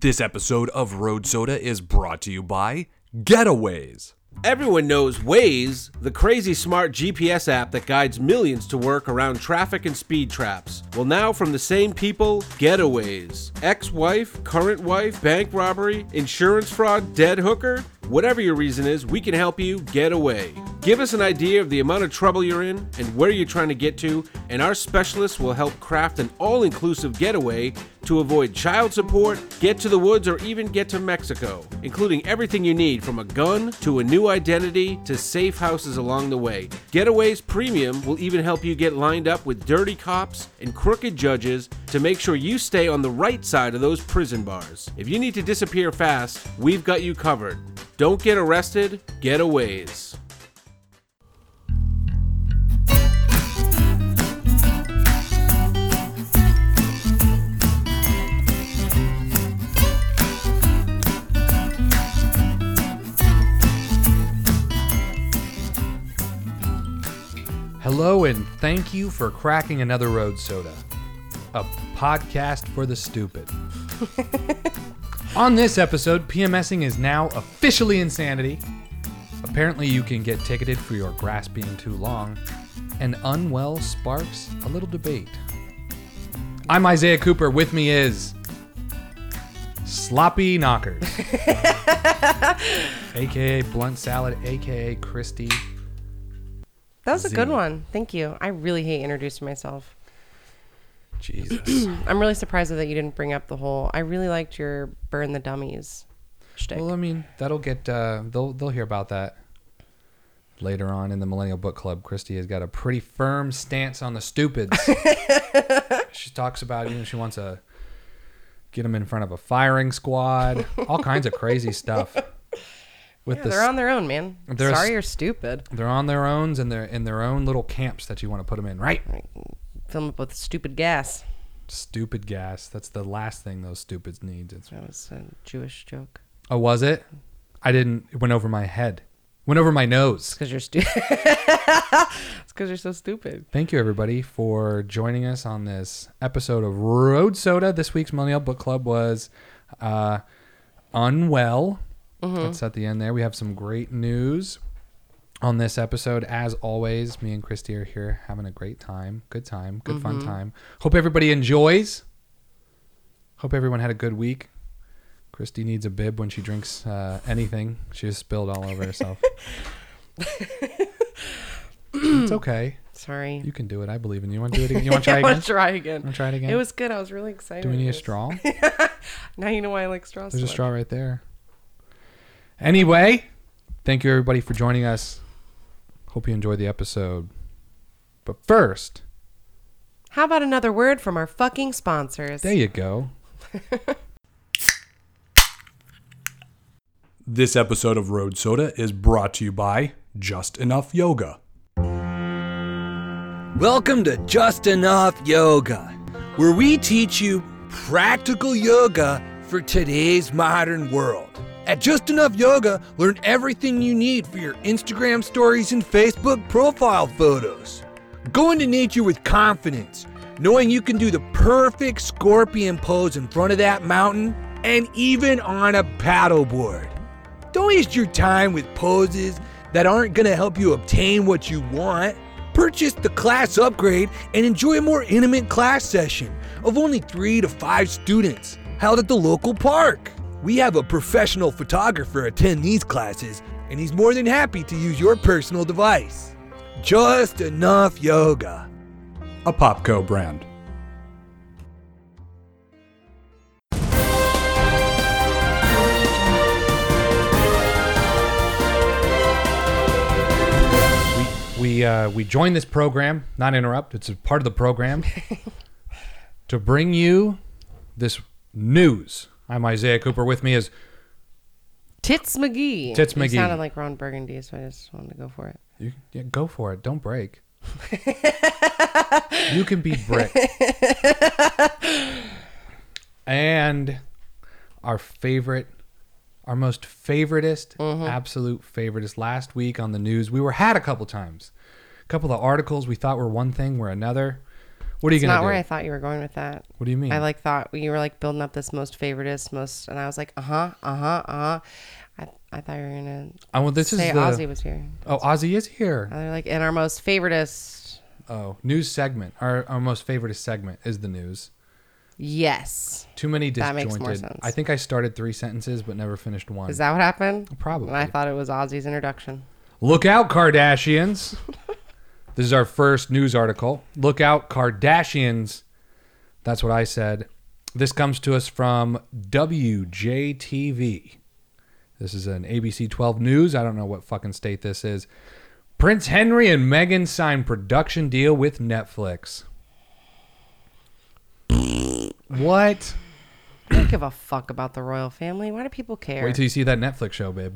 This episode of Road Soda is brought to you by Get-A-Ways. Everyone knows Waze, the crazy smart GPS app that guides millions to work around traffic and speed traps. Well, now from the same people, Get-A-Ways. Ex-wife, current wife, bank robbery, insurance fraud, dead hooker. Whatever your reason is, we can help you get away. Give us an idea of the amount of trouble you're in and where you're trying to get to, and our specialists will help craft an all-inclusive getaway to avoid child support, get to the woods, or even get to Mexico, including everything you need from a gun to a new identity to safe houses along the way. Getaways Premium will even help you get lined up with dirty cops and crooked judges to make sure you stay on the right side of those prison bars. If you need to disappear fast, we've got you covered. Don't get arrested, Getaways. Hello, and thank you for cracking another Road Soda, a podcast for the stupid. On this episode, PMSing is now officially insanity. Apparently, you can get ticketed for your grass being too long, and Unwell sparks a little debate. I'm Isaiah Cooper. With me is Sloppy Knockers, aka Blunt Salad, aka Christy. That was a good one. Thank you. I really hate introducing myself. Jesus. I'm really surprised that you didn't bring up the whole, I really liked your burn the dummies shtick. Well, I mean, that'll get, they'll hear about that later on in the Millennial Book Club. Christy has got a pretty firm stance on the stupids. She talks about, you know, she wants to get them in front of a firing squad, all kinds of crazy stuff. They're on their own, man. Sorry, you're stupid. They're on their own, and they're in their own little camps that you want to put them in, right? Fill them up with stupid gas. Stupid gas. That's the last thing those stupids need. That was a Jewish joke. Oh, was it? I didn't. It went over my head. Went over my nose. It's because you're stupid. It's because you're so stupid. Thank you, everybody, for joining us on this episode of Road Soda. This week's Millennial Book Club was Unwell. That's at the end there. We have some great news on this episode. As always, me and Christy are here having a great time. Good time. Good fun time. Hope everybody enjoys. Hope everyone had a good week. Christy needs a bib when she drinks anything. She just spilled all over herself. It's okay. Sorry. You can do it. I believe in you. Want to do it again? You want to try again? I want to try again. Want to try it again? It was good. I was really excited. Do we need a straw? Now you know why I like straws. There's a straw right there. Anyway, thank you everybody for joining us. Hope you enjoy the episode. But first, how about another word from our fucking sponsors? There you go. This episode of Road Soda is brought to you by Just Enough Yoga. Welcome to Just Enough Yoga, where we teach you practical yoga for today's modern world. At Just Enough Yoga, learn everything you need for your Instagram stories and Facebook profile photos. Go into nature with confidence, knowing you can do the perfect scorpion pose in front of that mountain and even on a paddleboard. Don't waste your time with poses that aren't going to help you obtain what you want. Purchase the class upgrade and enjoy a more intimate class session of only 3 to 5 students held at the local park. We have a professional photographer attend these classes, and he's more than happy to use your personal device. Just Enough Yoga. A Popco brand. We joined this program, not interrupt, it's a part of the program, to bring you this news. I'm Isaiah Cooper. With me is Tits McGee. Tits McGee. It sounded like Ron Burgundy, so I just wanted to go for it. Yeah, go for it. Don't break. You can be Brick. And our favorite, our most favoritist, absolute favoritist. Last week on the news, we were had a couple times. A couple of articles we thought were one thing were another. What are you going to do? Not where I thought you were going with that. What do you mean? I like thought you were like building up this most favoritist, most, and I was like, I thought you were going to say Ozzy was here. Oh, Ozzy is here. They're like, and our most favoritist. Oh, news segment. Our most favoritist segment is the news. Yes. Too many disjointed. That makes more sense. I think I started three sentences but never finished one. Is that what happened? Probably. And I thought it was Ozzy's introduction. Look out, Kardashians. This is our first news article. Look out, Kardashians. That's what I said. This comes to us from WJTV. This is an ABC 12 news. I don't know what fucking state this is. Prince Henry and Meghan sign production deal with Netflix. What? I don't give a fuck about the royal family. Why do people care? Wait till you see that Netflix show, babe.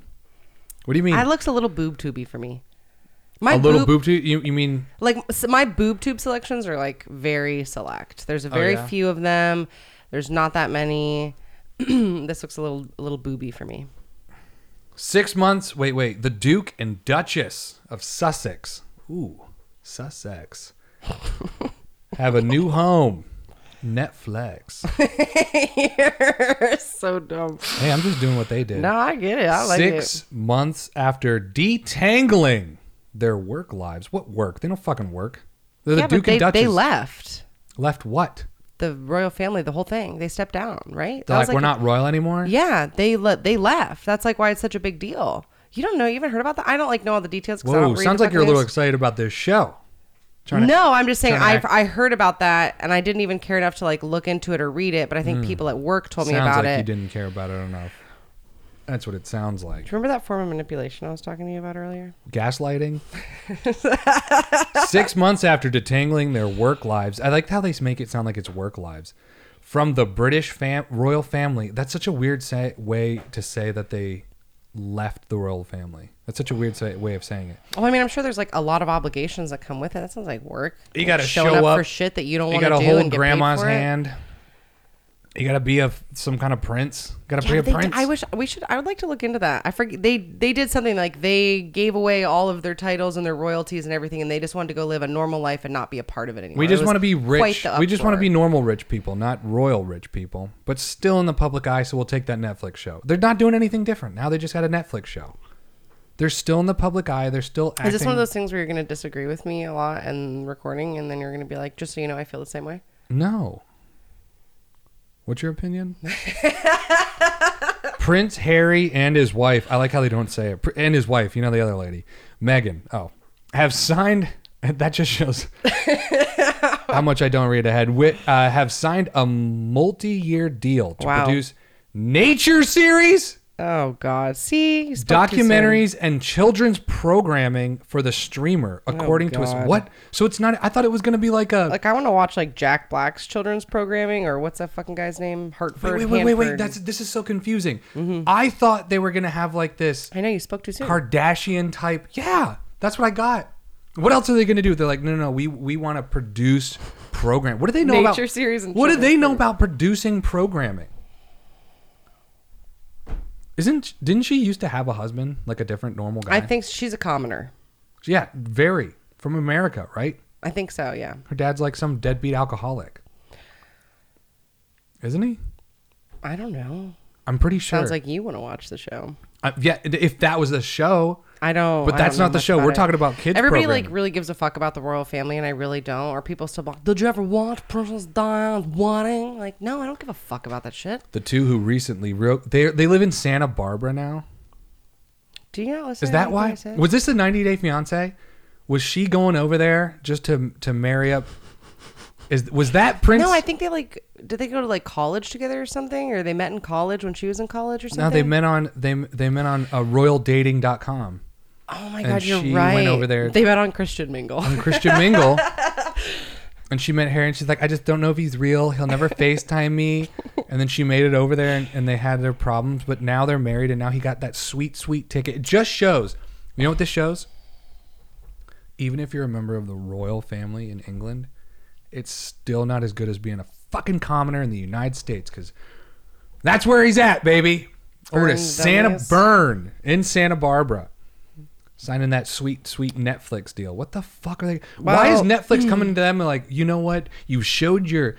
What do you mean? That looks a little boob-tubey for me. A little boob tube? You mean? Like, so my boob tube selections are like very select. There's very few of them. There's not that many. This looks a little booby for me. 6 months. Wait. The Duke and Duchess of Sussex. Ooh, Sussex. Have a new home. Netflix. You're so dumb. Hey, I'm just doing what they did. No, I get it. I like it. 6 months after detangling their work lives. What work? They don't fucking work. They're the Duke and Duchess. They left. Left what? The royal family, the whole thing. They stepped down, right? They're like, we're not royal anymore? Yeah, they left. That's like why it's such a big deal. You don't know. You even heard about that? I don't like know all the details. Whoa, sounds like you're a little excited about this show. No, I'm just saying I heard about that and I didn't even care enough to like look into it or read it. But I think people at work told me about it. Sounds like you didn't care about it enough. That's what it sounds like. Do you remember that form of manipulation I was talking to you about earlier? Gaslighting? 6 months after detangling their work lives. I like how they make it sound like it's work lives. From the British royal family. That's such a weird way to say that they left the royal family. That's such a weird way of saying it. Well, I mean, I'm sure there's like a lot of obligations that come with it. That sounds like work. You got to show up for shit that you don't want to do. You got to hold grandma's hand. You gotta be some kind of prince. Gotta be a prince. I would like to look into that. I forget they did something like they gave away all of their titles and their royalties and everything, and they just wanted to go live a normal life and not be a part of it anymore. We just want to be rich. We just want to be normal rich people, not royal rich people, but still in the public eye. So we'll take that Netflix show. They're not doing anything different now. They just had a Netflix show. They're still in the public eye. They're still acting. Is this one of those things where you're gonna disagree with me a lot and recording, and then you're gonna be like, just so you know, I feel the same way? No. What's your opinion? Prince Harry and his wife. I like how they don't say it. And his wife, you know, the other lady, Meghan. Oh, have signed. That just shows how much I don't read ahead. Have signed a multi-year deal to produce nature series. Oh God! See, documentaries and children's programming for the streamer, according to us. What? So it's not. I thought it was going to be like a. Like I want to watch like Jack Black's children's programming, or what's that fucking guy's name? Hartford. Wait! This is so confusing. Mm-hmm. I thought they were going to have like this. I know you spoke too soon. Kardashian type. Yeah, that's what I got. What else are they going to do? They're like, no. We want to produce program. What do they know about nature series? And what do they know about producing programming? Didn't she used to have a husband, like a different normal guy? I think she's a commoner. Yeah, very. From America, right? I think so, yeah. Her dad's like some deadbeat alcoholic. Isn't he? I don't know. I'm pretty sure. Sounds like you want to watch the show. Yeah, if that was a show. I don't. But that's not the show. We're talking about kids. Everybody like really gives a fuck about the royal family, and I really don't. Or people still like, did you ever watch Princess Diana wanting? Like, no, I don't give a fuck about that shit. The two who recently wrote, they live in Santa Barbara now. Do you not listen? Is that why? Was this the 90 Day Fiance? Was she going over there just to marry up? Was that Prince? No, I think they like. Did they go to like college together or something, or they met in college when she was in college or something? No, they met on royaldating.com. Oh my God, you're right. Went over there. They met on Christian Mingle. On Christian Mingle. And she met her and she's like, I just don't know if he's real. He'll never FaceTime me. And then she made it over there and they had their problems. But now they're married and now he got that sweet, sweet ticket. It just shows. You know what this shows? Even if you're a member of the royal family in England, it's still not as good as being a fucking commoner in the United States. Because that's where he's at, baby. Over to Santa Barbara. Signing that sweet, sweet Netflix deal. What the fuck are they? Well, why is Netflix coming to them and like, you know what? You showed your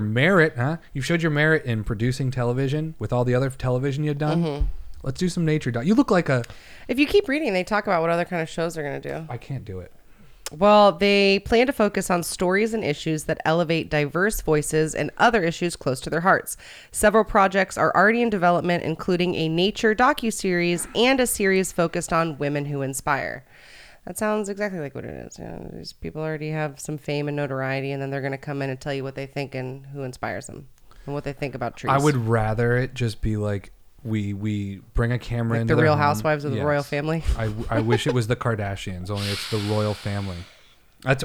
merit, huh? You showed your merit in producing television with all the other television you've done. Mm-hmm. Let's do some nature doc. You look like a... If you keep reading, they talk about what other kind of shows they're going to do. I can't do it. Well, they plan to focus on stories and issues that elevate diverse voices and other issues close to their hearts. Several projects are already in development, including a nature docuseries and a series focused on women who inspire. That sounds exactly like what it is. You know, these people already have some fame and notoriety, and then they're going to come in and tell you what they think and who inspires them and what they think about trees. I would rather it just be like, we bring a camera like into the Real Housewives of the royal family. I wish it was the Kardashians, only it's the royal family.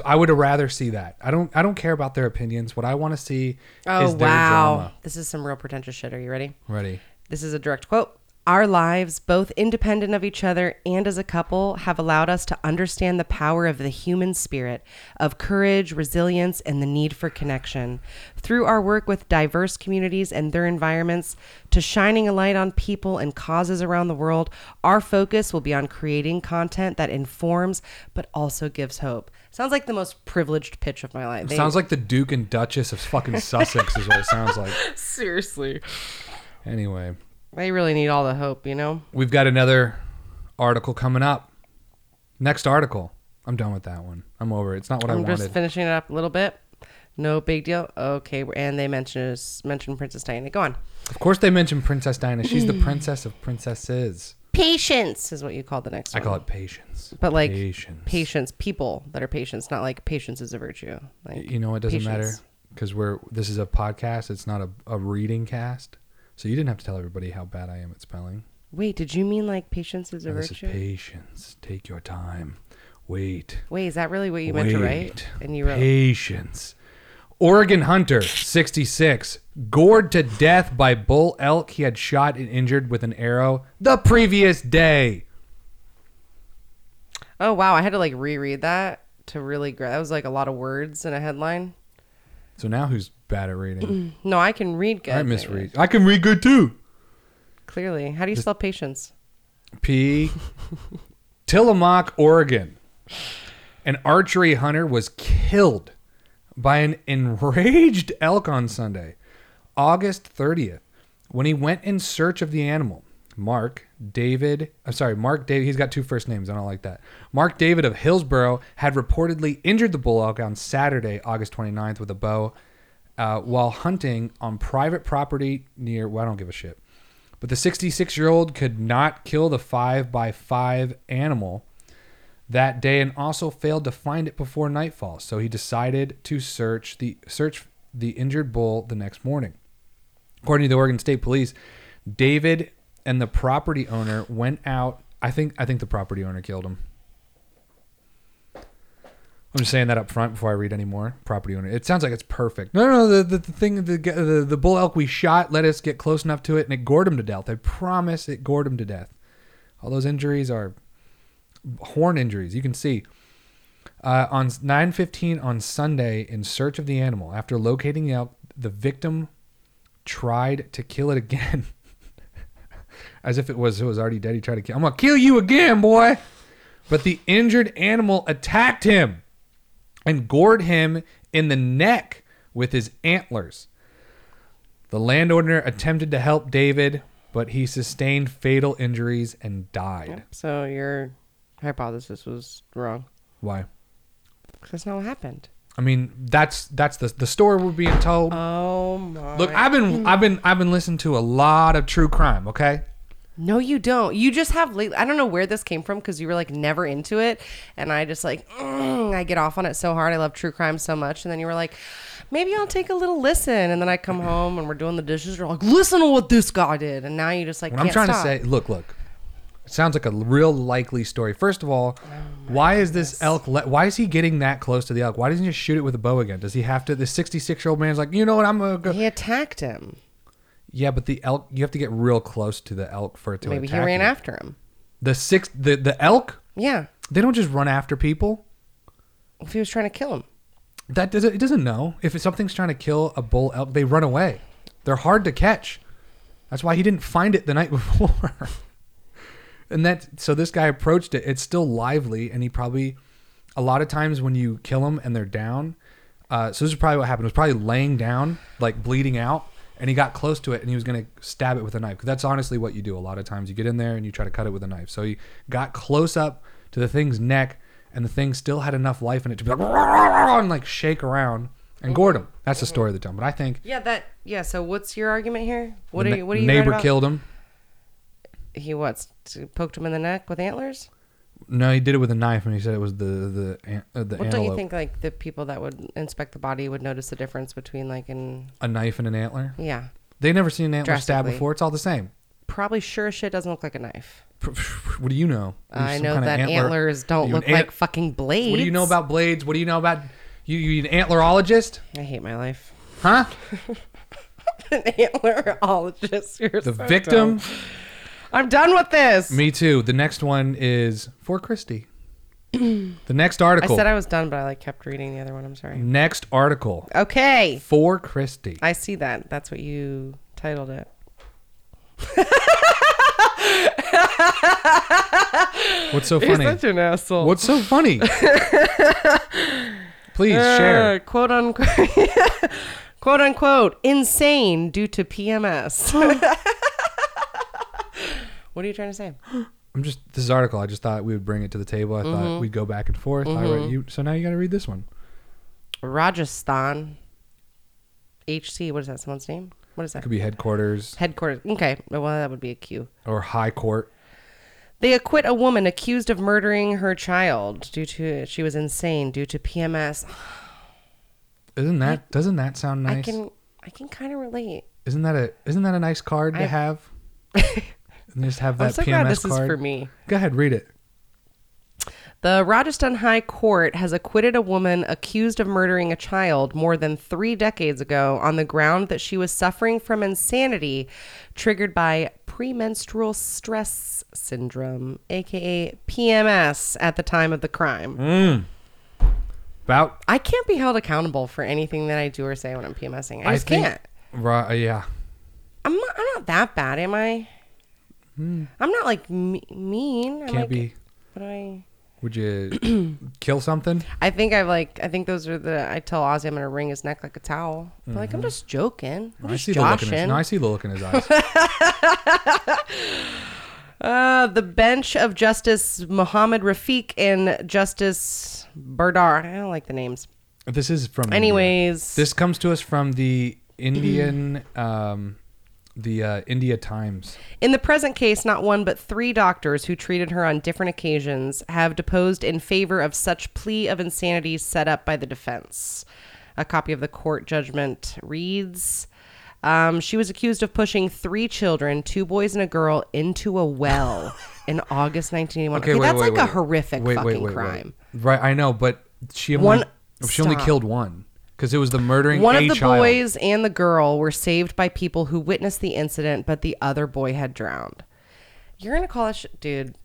I would rather see that. I don't care about their opinions. What I want to see is their drama. This is some real pretentious shit. Are you ready? Ready. This is a direct quote. Our lives, both independent of each other and as a couple, have allowed us to understand the power of the human spirit, of courage, resilience, and the need for connection. Through our work with diverse communities and their environments, to shining a light on people and causes around the world, our focus will be on creating content that informs but also gives hope. Sounds like the most privileged pitch of my life. It sounds like the Duke and Duchess of fucking Sussex is what it sounds like. Seriously. Anyway. They really need all the hope, you know? We've got another article coming up. Next article. I'm done with that one. I'm over it. It's not what I wanted. I'm just finishing it up a little bit. No big deal. Okay. And they mentioned Princess Diana. Go on. Of course they mentioned Princess Diana. She's the princess of princesses. Patience is what you call the next one. I call it patience. But like patience. People that are patients, not like patience is a virtue. Like, you know, it doesn't matter because this is a podcast. It's not a reading cast. So you didn't have to tell everybody how bad I am at spelling. Wait, did you mean like patience is a virtue? This is patience. Take your time. Wait. Wait, is that really what you meant to write? And you wrote patience. Oregon hunter, 66, gored to death by bull elk he had shot and injured with an arrow the previous day. Oh wow, I had to like reread that to really grasp. That was like a lot of words in a headline. So now who's bad at reading? No, I can read good. I misread. I can read good too. Clearly. How do you spell patience? P. Tillamook, Oregon. An archery hunter was killed by an enraged elk on Sunday, August 30th, when he went in search of the animal. Mark David, he's got two first names. I don't like that. Mark David of Hillsboro had reportedly injured the bull elk on Saturday, August 29th with a bow while hunting on private property near, well, I don't give a shit. But the 66-year-old could not kill the 5x5 animal that day and also failed to find it before nightfall. So he decided to search the injured bull the next morning. According to the Oregon State Police, David and the property owner went out. I think the property owner killed him. I'm just saying that up front before I read any more. Property owner. It sounds like it's perfect. No. The bull elk we shot let us get close enough to it, and it gored him to death. I promise it gored him to death. All those injuries are horn injuries. You can see. On 9:15 on Sunday, in search of the animal, after locating the elk, the victim tried to kill it again. As if it was already dead. He tried to kill. I'm gonna kill you again, boy. But the injured animal attacked him and gored him in the neck with his antlers. The landowner attempted to help David, but he sustained fatal injuries and died. Yep. So your hypothesis was wrong. Why? Because that's not what happened. I mean, that's the story we're being told. Oh my! Look, I've been listening to a lot of true crime. Okay. No, you don't. You just have lately. I don't know where this came from because you were like never into it, and I just like I get off on it so hard. I love true crime so much, and then you were like, maybe I'll take a little listen, and then I come home and we're doing the dishes. You're like, listen to what this guy did, and now you just like. What can't I'm trying stop. To say, look. It sounds like a real likely story. First of all, why is he getting that close to the elk? Why doesn't he just shoot it with a bow again? Does he have to? The 66-year-old man's like, you know what? I'm going to go. He attacked him. Yeah, but the elk, you have to get real close to the elk for it to attack him. Maybe he ran after him. The elk? Yeah. They don't just run after people. If he was trying to kill him. It doesn't know. If something's trying to kill a bull elk, they run away. They're hard to catch. That's why he didn't find it the night before. And that, so this guy approached it. It's still lively, and he probably, a lot of times when you kill them and they're down, so this is probably what happened. It was probably laying down, like bleeding out, and he got close to it, and he was going to stab it with a knife. Because that's honestly what you do a lot of times. You get in there and you try to cut it with a knife. So he got close up to the thing's neck, and the thing still had enough life in it to be like, and like shake around and gored him. That's the story of the time. But I think, so what's your argument here? What are you neighbor about? Killed him. He what? Poked him in the neck with antlers? No, he did it with a knife, and he said it was the antelope. Don't you think like the people that would inspect the body would notice the difference between like a knife and an antler? Yeah, they never seen an antler stab before. It's all the same. Probably sure as shit doesn't look like a knife. What do you know? I know that antlers don't look like fucking blades. What do you know about blades? What do you know about you? An antlerologist? I hate my life. Huh? An antlerologist. You're the so victim. Dumb. I'm done with this. Me too. The next one is for Christy. The next article. I said I was done, but I kept reading the other one. I'm sorry. Next article. Okay. For Christy. I see that. That's what you titled it. What's so funny? You're such an asshole. What's so funny? Please share. Quote unquote. Quote unquote. Insane due to PMS. What are you trying to say? This is article. I just thought we would bring it to the table. I thought we'd go back and forth. Mm-hmm. So now you got to read this one. Rajasthan. HC. What is that? Someone's name? What is that? It could be headquarters. Headquarters. Okay. Well, that would be a Q. Or high court. They acquit a woman accused of murdering her child she was insane due to PMS. Doesn't that sound nice? I can kind of relate. Isn't that a nice card to have? And just have that PMS card. I'm so glad this is for me. Go ahead, read it. The Rajasthan High Court has acquitted a woman accused of murdering a child more than 3 decades ago on the ground that she was suffering from insanity triggered by premenstrual stress syndrome, aka PMS, at the time of the crime. I can't be held accountable for anything that I do or say when I'm PMSing. I just can't. Right? Yeah. I'm not that bad, am I? I'm not mean. I'm be. What do I? Would you kill something? I think those are the. I tell Ozzy I'm gonna wring his neck like a towel. But I'm just joking. I see the look in his eyes. The bench of Justice Muhammad Rafiq and Justice Berdar. I don't like the names. This is from. Anyways, India. This comes to us from the Indian. The India Times. In the present case, not one but 3 doctors who treated her on different occasions have deposed in favor of such plea of insanity set up by the defense. A copy of the court judgment reads, she was accused of pushing 3 children, 2 boys and a girl, into a well in August 1981. Okay, that's a horrific fucking crime. Right, I know, but she only killed one. Because it was the murdering one of the child. Boys and the girl were saved by people who witnessed the incident, but the other boy had drowned. You're gonna call that shit, dude.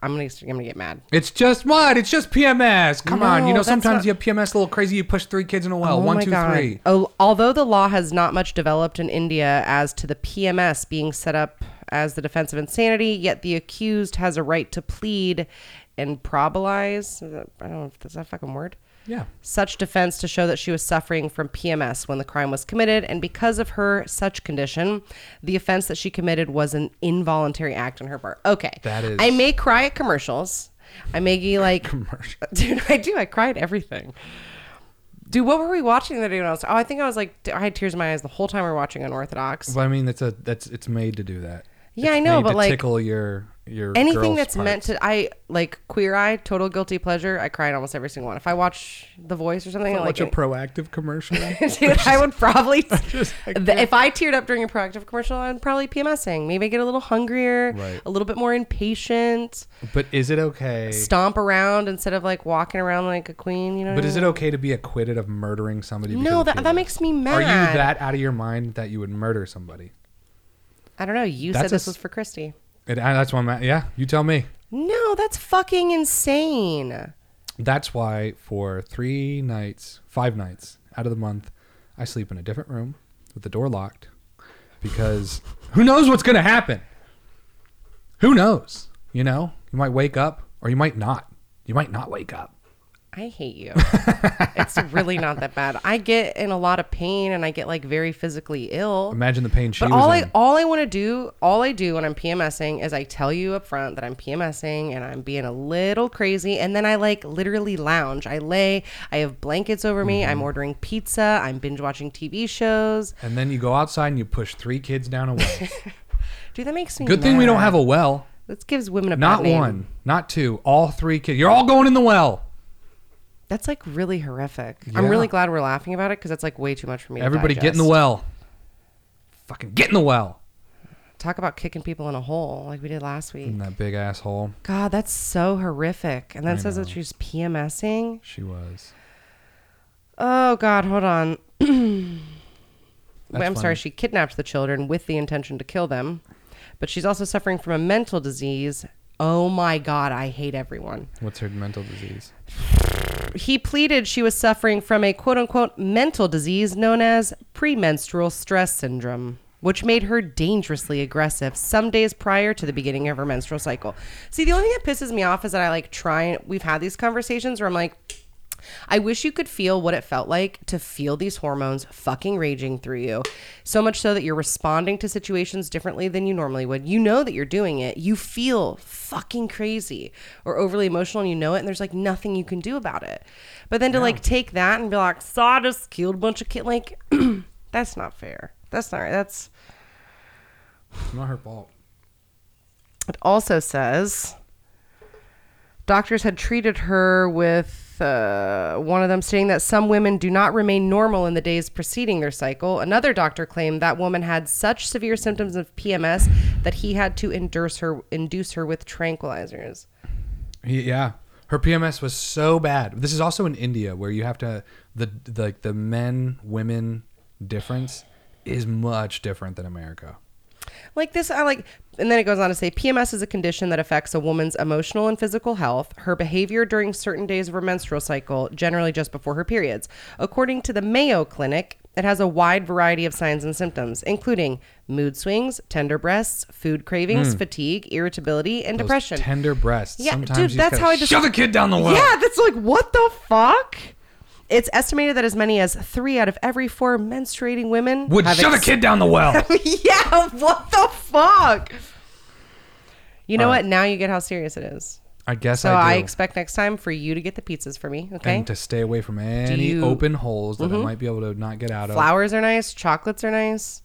I'm gonna get mad. It's just mud. It's just PMS. Come on, sometimes you have PMS a little crazy. You push 3 kids in a well. 1, 2, 3. Oh, although the law has not much developed in India as to the PMS being set up as the defense of insanity, yet the accused has a right to plead and probabilize. I don't know if that's a fucking word. Yeah. Such defense to show that she was suffering from PMS when the crime was committed, and because of her such condition, the offense that she committed was an involuntary act on her part. Okay. That is. I may cry at commercials. I may be like, dude, I do. I cry at everything. Dude, what were we watching the other day when I was? Oh, I think I was like, I had tears in my eyes the whole time we were watching Unorthodox. Well, I mean, it's made to do that. Yeah, I know, but like tickle your anything that's meant to, I like Queer Eye, total guilty pleasure. I cry in almost every single one. If I watch The Voice or something, I watch a proactive commercial. Dude, I would probably. If I teared up during a proactive commercial, I'd probably PMSing. Maybe I get a little hungrier, right. A little bit more impatient. But is it okay? Stomp around instead of walking around like a queen, you know? But is it okay to be acquitted of murdering somebody? No, that makes me mad. Are you that out of your mind that you would murder somebody? I don't know. You said this was for Christy. That's why I'm at. Yeah, you tell me. No, that's fucking insane. That's why for 5 nights out of the month, I sleep in a different room with the door locked because who knows what's going to happen? Who knows? You know, you might wake up or you might not. You might not wake up. I hate you. It's really not that bad. I get in a lot of pain and I get like very physically ill. Imagine the pain she was in. All I do when I'm PMSing is I tell you up front that I'm PMSing and I'm being a little crazy. And then I like literally lounge. I lay. I have blankets over me. I'm ordering pizza. I'm binge watching TV shows. And then you go outside and you push 3 kids down a well. Dude, that makes me mad. Good thing we don't have a well. That gives women a bad name. Not 1, not 2, all 3 kids. You're all going in the well. That's like really horrific. Yeah. I'm really glad we're laughing about it because that's like way too much for me to digest. Everybody get in the well. Fucking get in the well. Talk about kicking people in a hole like we did last week. In that big asshole. God, that's so horrific. And that says that she was PMSing. She was. Oh, God, hold on. Sorry, she kidnapped the children with the intention to kill them. But she's also suffering from a mental disease. Oh, my God, I hate everyone. What's her mental disease? He pleaded she was suffering from a quote-unquote mental disease known as premenstrual stress syndrome, which made her dangerously aggressive some days prior to the beginning of her menstrual cycle. See, the only thing that pisses me off is that I like try and we've had these conversations where I'm like, I wish you could feel what it felt like to feel these hormones fucking raging through you. So much so that you're responding to situations differently than you normally would. You know that you're doing it. You feel fucking crazy or overly emotional and you know it and there's like nothing you can do about it. But then to like take that and be like, so I just killed a bunch of kids. Like, that's not fair. That's not right. That's not her fault. It also says doctors had treated her with one of them stating that some women do not remain normal in the days preceding their cycle. Another doctor claimed that woman had such severe symptoms of PMS that he had to induce her with tranquilizers. Yeah. Her PMS was so bad. This is also in India where you have to, the men, women difference is much different than America. Like this, and then it goes on to say PMS is a condition that affects a woman's emotional and physical health, her behavior during certain days of her menstrual cycle, generally just before her periods. According to the Mayo Clinic, it has a wide variety of signs and symptoms, including mood swings, tender breasts, food cravings, fatigue, irritability, and depression. Tender breasts. Yeah, sometimes dude, that's how I just shove a kid down the well. Yeah, that's like, what the fuck? It's estimated that as many as 3 out of every 4 menstruating women would shove a kid down the well. Yeah, what the fuck? You know what? Now you get how serious it is. I guess so. I expect next time for you to get the pizzas for me, okay? And to stay away from any open holes that I might be able to not get out of. Flowers are nice. Chocolates are nice.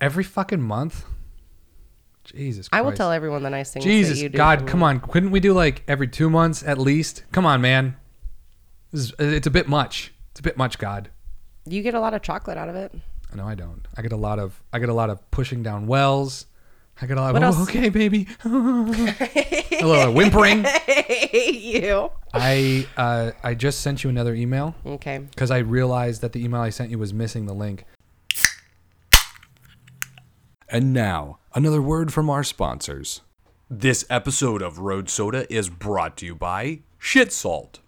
Every fucking month? Jesus Christ. I will tell everyone the nice things that you do. Jesus, God, come on. Couldn't we do like every 2 months at least? Come on, man. It's a bit much. It's a bit much, God. You get a lot of chocolate out of it. No, I don't. I get a lot of pushing down wells. I get a lot of, okay, baby. A little whimpering. I hate you. I just sent you another email. Okay. Because I realized that the email I sent you was missing the link. And now, another word from our sponsors. This episode of Road Soda is brought to you by Shit Salt.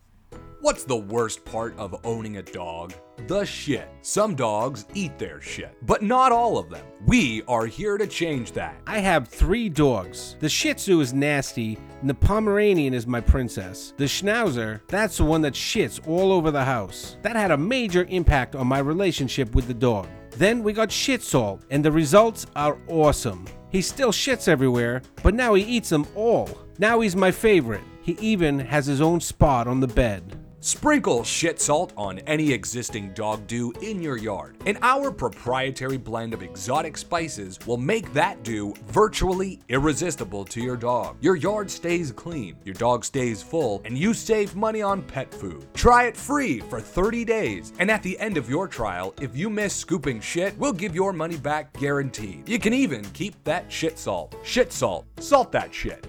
What's the worst part of owning a dog? The shit. Some dogs eat their shit, but not all of them. We are here to change that. I have 3 dogs. The Shih Tzu is nasty, and the Pomeranian is my princess. The Schnauzer, that's the one that shits all over the house. That had a major impact on my relationship with the dog. Then we got Shit Salt, and the results are awesome. He still shits everywhere, but now he eats them all. Now he's my favorite. He even has his own spot on the bed. Sprinkle Shit Salt on any existing dog dew in your yard, and our proprietary blend of exotic spices will make that dew virtually irresistible to your dog. Your yard stays clean, your dog stays full, and you save money on pet food. Try it free for 30 days, and at the end of your trial, if you miss scooping shit, we'll give your money back guaranteed. You can even keep that Shit Salt. Shit Salt. Salt that shit.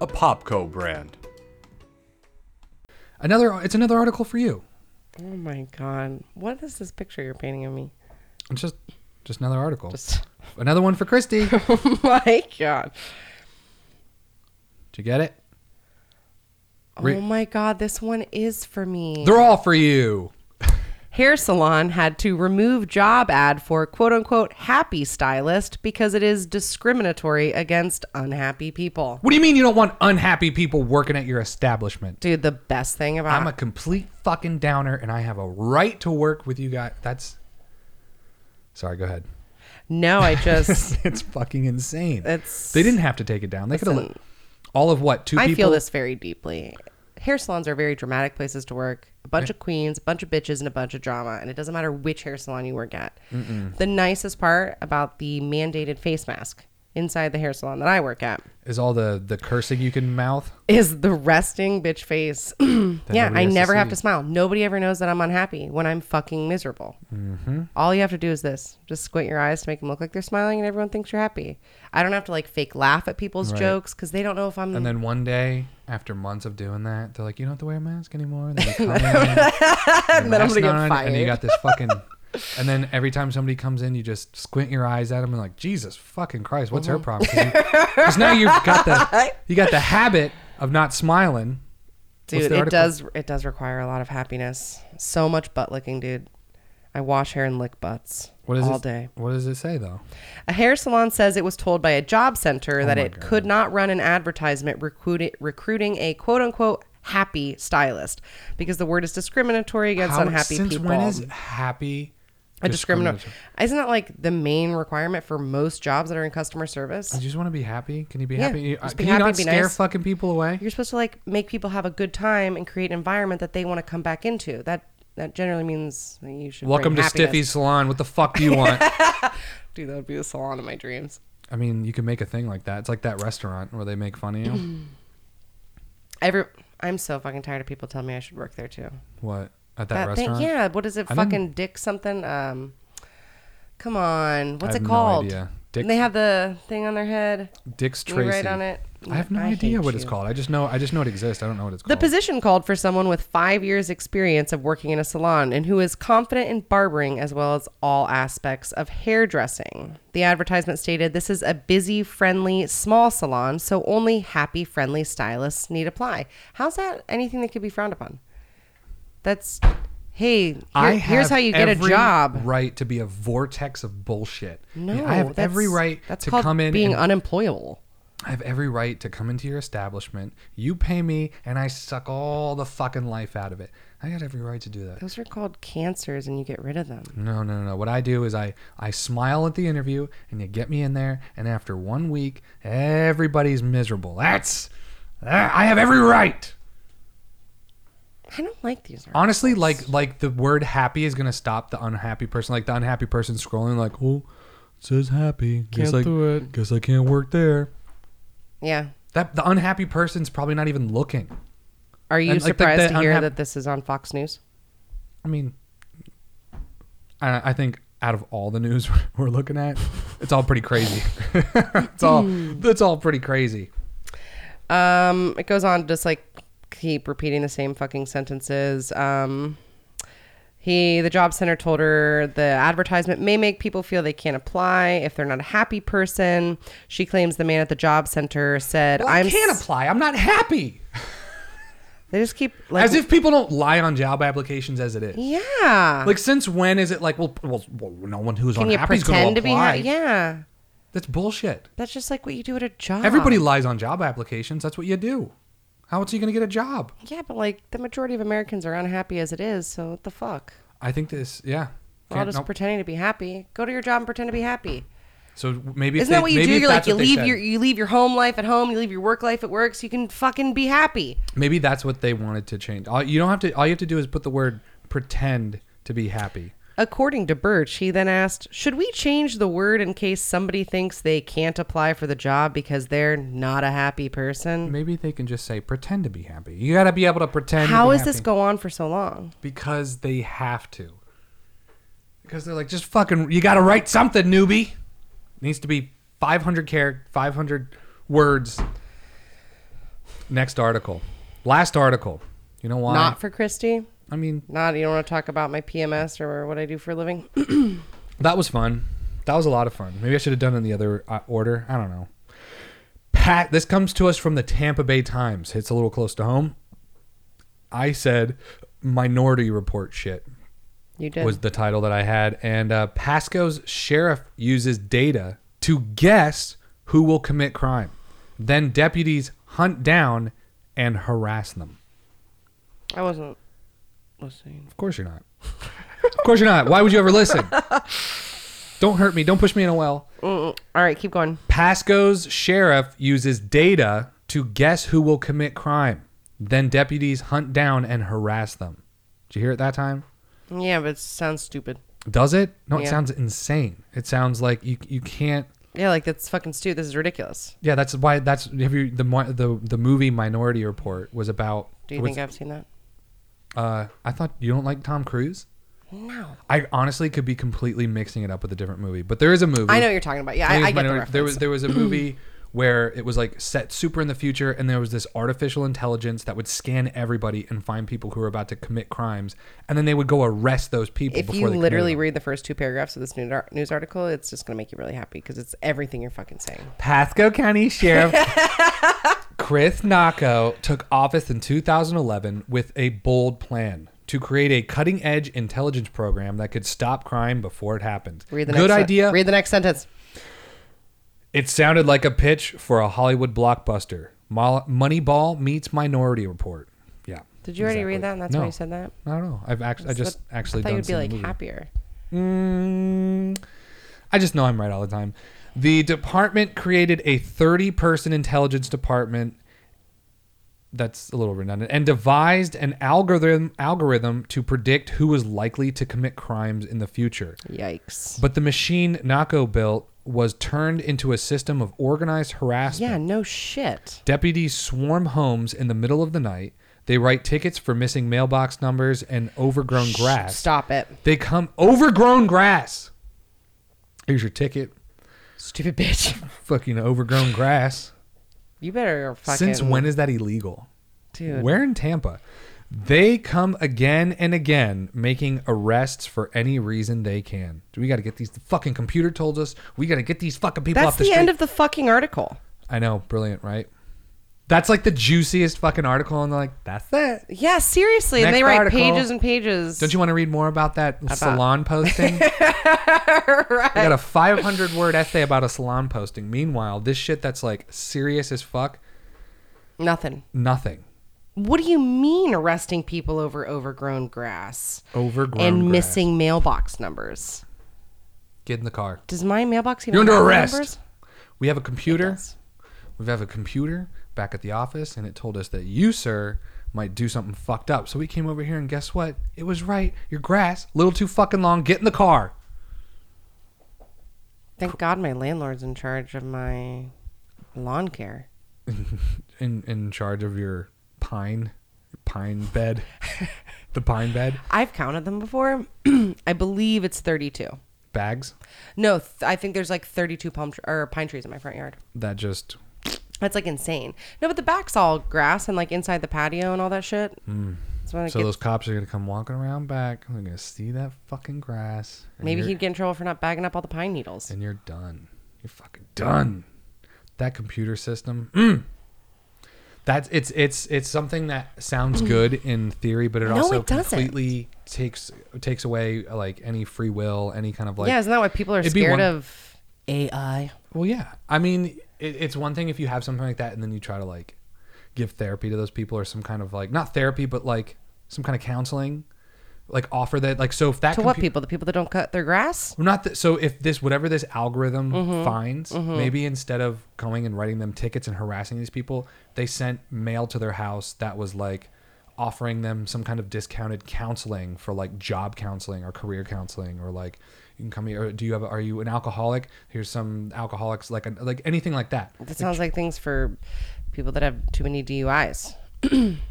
A Popco brand. It's another article for you. Oh my God. What is this picture you're painting of me? It's just another article. Another one for Christy. Oh my God. Did you get it? Oh my God. This one is for me. They're all for you. hair salon had to remove job ad for quote unquote happy stylist because it is discriminatory against unhappy people. What do you mean you don't want unhappy people working at your establishment? Dude, the best thing about I'm a complete fucking downer and I have a right to work with you guys. That's sorry, go ahead. No, I just it's fucking insane. They didn't have to take it down. They could have all of what, two people? I feel this very deeply. Hair salons are very dramatic places to work. A bunch of queens, a bunch of bitches, and a bunch of drama. And it doesn't matter which hair salon you work at. Mm-mm. The nicest part about the mandated face mask inside the hair salon that I work at is all the cursing you can mouth. Is the resting bitch face. Yeah, I never have to smile. Nobody ever knows that I'm unhappy when I'm fucking miserable. Mm-hmm. All you have to do is this. Just squint your eyes to make them look like they're smiling and everyone thinks you're happy. I don't have to like fake laugh at people's jokes because they don't know if I'm... And then one day... After months of doing that, they're like, you don't have to wear a mask anymore. Then you come in, and then I'm going to get fired. And you got this fucking... And then every time somebody comes in, you just squint your eyes at them and like, Jesus fucking Christ, what's her problem? Because now you've got the habit of not smiling. Dude, it does require a lot of happiness. So much butt licking, dude. I wash hair and lick butts. All day. What does it say, though? A hair salon says it was told by a job center that it could not run an advertisement recruiting a quote-unquote happy stylist because the word is discriminatory against unhappy people. Since when is happy a discriminatory? Isn't that like the main requirement for most jobs that are in customer service? I just want to be happy. Can you be happy? Can you not scare fucking people away? You're supposed to like make people have a good time and create an environment that they want to come back into. That generally means that you should welcome to happiness. Stiffy's Salon. What the fuck do you want? Dude, that would be the salon of my dreams. I mean, you can make a thing like that. It's like that restaurant where they make fun of you. I'm so fucking tired of people telling me I should work there, too. What? At that restaurant? Thing, yeah. What is it? Fucking Dick something? Come on. What's it called? No idea. Dick, they have the thing on their head. Dick's Tracy. Right on it. I have no idea what it's called. I just know it exists. I don't know what it's called. The position called for someone with 5 years experience of working in a salon and who is confident in barbering as well as all aspects of hairdressing. The advertisement stated this is a busy, friendly, small salon, so only happy, friendly stylists need apply. How's that anything that could be frowned upon? That's, hey, here's how you get a job. I have every right to be a vortex of bullshit. No, I have every right to come in. That's called being unemployable. I have every right to come into your establishment. You pay me, and I suck all the fucking life out of it. I got every right to do that. Those are called cancers, and you get rid of them. No. What I do is I smile at the interview, and you get me in there, and after 1 week, everybody's miserable. I have every right. I don't like these articles. Honestly, like the word happy is going to stop the unhappy person. Like the unhappy person scrolling like, oh, it says happy. Guess I can't work there. Yeah. The unhappy person's probably not even looking. Are you surprised to hear that this is on Fox News? I mean, I think out of all the news we're looking at, it's all pretty crazy. It's all pretty crazy. It goes on just like keep repeating the same fucking sentences. The job center told her the advertisement may make people feel they can't apply if they're not a happy person. She claims the man at the job center said, I can't apply. I'm not happy. They just keep... Like, as if people don't lie on job applications as it is. Yeah. Like, since when is it like, well no one who's unhappy is going to apply. Yeah. That's bullshit. That's just like what you do at a job. Everybody lies on job applications. That's what you do. How else are you going to get a job? Yeah, but like the majority of Americans are unhappy as it is, so what the fuck? I think this, yeah. Pretending to be happy. Go to your job and pretend to be happy. So maybe isn't that what you do? You're like you leave your home life at home, you leave your work life at work, so you can fucking be happy. Maybe that's what they wanted to change. All you have to do is put the word pretend to be happy. According to Birch, he then asked, should we change the word in case somebody thinks they can't apply for the job because they're not a happy person? Maybe they can just say, pretend to be happy. You got to be able to pretend. How does this go on for so long? Because they have to. Because they're like, just fucking, you got to write something, newbie. It needs to be 500 words. Next article. Last article. You know why? Not for Christy. I mean, you don't want to talk about my PMS or what I do for a living? That was fun. That was a lot of fun. Maybe I should have done it in the other order. I don't know. This comes to us from the Tampa Bay Times. It's a little close to home. I said Minority Report shit. You did. Was the title that I had. And Pasco's sheriff uses data to guess who will commit crime. Then deputies hunt down and harass them. I wasn't listening. Of course you're not. Of course you're not. Why would you ever listen? Don't hurt me. Don't push me in a well. All right, keep going. Pasco's sheriff uses data to guess who will commit crime. Then deputies hunt down and harass them. Did you hear it that time? Yeah, but it sounds stupid. Does it? No, yeah. It sounds insane. It sounds like you can't. Yeah, like that's fucking stupid. This is ridiculous. Yeah, that's why. That's the movie Minority Report was about. Do you think I've seen that? I thought you don't like Tom Cruise. No. I honestly could be completely mixing it up with a different movie, but there is a movie. I know what you're talking about. Yeah, I get the reference. There was a movie where it was like set super in the future, and there was this artificial intelligence that would scan everybody and find people who were about to commit crimes, and then they would go arrest those people. If you literally read the first two paragraphs of this news article, it's just going to make you really happy because it's everything you're fucking saying. Pasco County Sheriff Chris Nocco took office in 2011 with a bold plan. To create a cutting-edge intelligence program that could stop crime before it happened. Read the next sentence. It sounded like a pitch for a Hollywood blockbuster. Moneyball meets Minority Report. Yeah. Did you already read that? And that's why you said that. I don't know. I thought you'd be like happier. I just know I'm right all the time. The department created a 30-person intelligence department. That's a little redundant. And devised an algorithm to predict who was likely to commit crimes in the future. Yikes. But the machine Nocco built was turned into a system of organized harassment. Yeah, no shit. Deputies swarm homes in the middle of the night. They write tickets for missing mailbox numbers and overgrown grass. Stop it. They come... Overgrown grass! Here's your ticket. Stupid bitch. Fucking overgrown grass. You better fucking... Since when is that illegal? Dude. Where in Tampa? They come again and again, making arrests for any reason they can. We got to get these... The fucking computer told us. We got to get these fucking people off the street. That's the end of the fucking article. I know. Brilliant, right? That's like the juiciest fucking article. And they're like, that's it. Yeah, seriously. Next and they write article. Pages and pages. Don't you want to read more about that salon posting? Right. I got a 500-word essay about a salon posting. Meanwhile, this shit that's like serious as fuck. Nothing. What do you mean arresting people over overgrown grass? Missing mailbox numbers. Get in the car. Does my mailbox even... You're under arrest. Numbers? We have a computer. We have a computer back at the office, and it told us that you, sir, might do something fucked up. So we came over here, and guess what? It was right. Your grass, a little too fucking long. Get in the car. Thank God my landlord's in charge of my lawn care. in charge of your pine bed. The pine bed. I've counted them before. I believe it's 32. Bags? No, I think there's like 32 pine trees in my front yard. That just... That's like insane. No, but the back's all grass and like inside the patio and all that shit. Mm. So those cops are going to come walking around back. They're going to see that fucking grass. Maybe he'd get in trouble for not bagging up all the pine needles. And you're done. You're fucking done. That computer system. Mm. It's something that sounds good in theory, but it completely takes away like any free will, any kind of like... Yeah, isn't that why people are scared of AI? Well, yeah. I mean... It's one thing if you have something like that and then you try to like give therapy to those people or some kind of like, not therapy, but like some kind of counseling, like offer that. Like, so if that... To what people? The people that don't cut their grass? So if this, whatever this algorithm finds, maybe instead of going and writing them tickets and harassing these people, they sent mail to their house that was like offering them some kind of discounted counseling for like job counseling or career counseling or like... You can come here. Or are you an alcoholic? Here's some alcoholics, like anything like that. That sounds like things for people that have too many DUIs.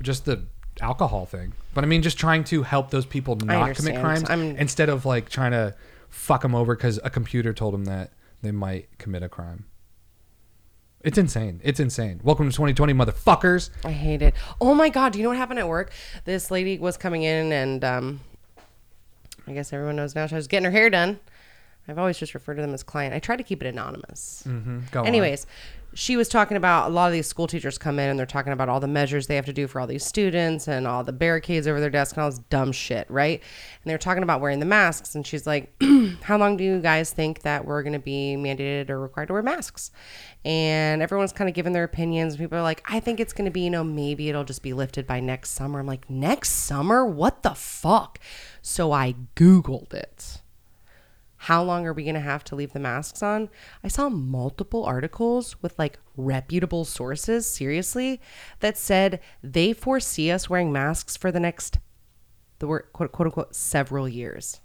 Just the alcohol thing. But I mean, just trying to help those people not commit crimes instead of like trying to fuck them over because a computer told them that they might commit a crime. It's insane. It's insane. Welcome to 2020, motherfuckers. I hate it. Oh my God. Do you know what happened at work? This lady was coming in and... I guess everyone knows now. She was getting her hair done. I've always just referred to them as client. I try to keep it anonymous. Mm-hmm. Anyways, she was talking about a lot of these school teachers come in and they're talking about all the measures they have to do for all these students and all the barricades over their desk and all this dumb shit, right? And they're talking about wearing the masks. And she's like, how long do you guys think that we're going to be mandated or required to wear masks? And everyone's kind of giving their opinions. People are like, I think it's going to be, you know, maybe it'll just be lifted by next summer. I'm like, next summer? What the fuck? So I Googled it. How long are we going to have to leave the masks on? I saw multiple articles with like reputable sources, seriously, that said they foresee us wearing masks for the next, the word, quote unquote, several years.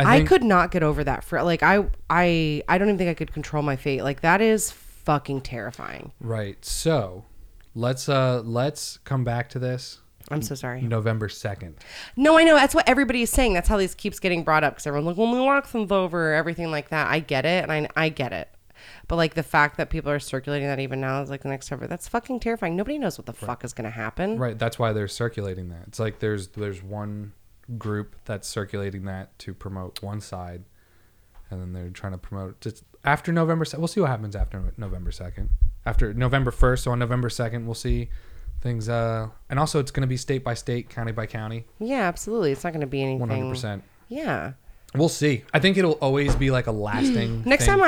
I could not get over that. For like, I don't even think I could control my fate. Like, that is fucking terrifying. Right. So let's come back to this. I'm so sorry. November 2nd. No, I know. That's what everybody is saying. That's how this keeps getting brought up. Because everyone's like, well, Milwaukeen's over, everything like that. I get it. And I get it. But like the fact that people are circulating that even now is like the next over. That's fucking terrifying. Nobody knows what the fuck is going to happen. Right. That's why they're circulating that. It's like there's one group that's circulating that to promote one side. And then they're trying to promote just after November 2nd. We'll see what happens after November 2nd. After November 1st. So on November 2nd, we'll see. Things, and also it's going to be state by state, county by county. Yeah, absolutely. It's not going to be anything. 100%. Yeah. We'll see. I think it'll always be like a lasting. Next time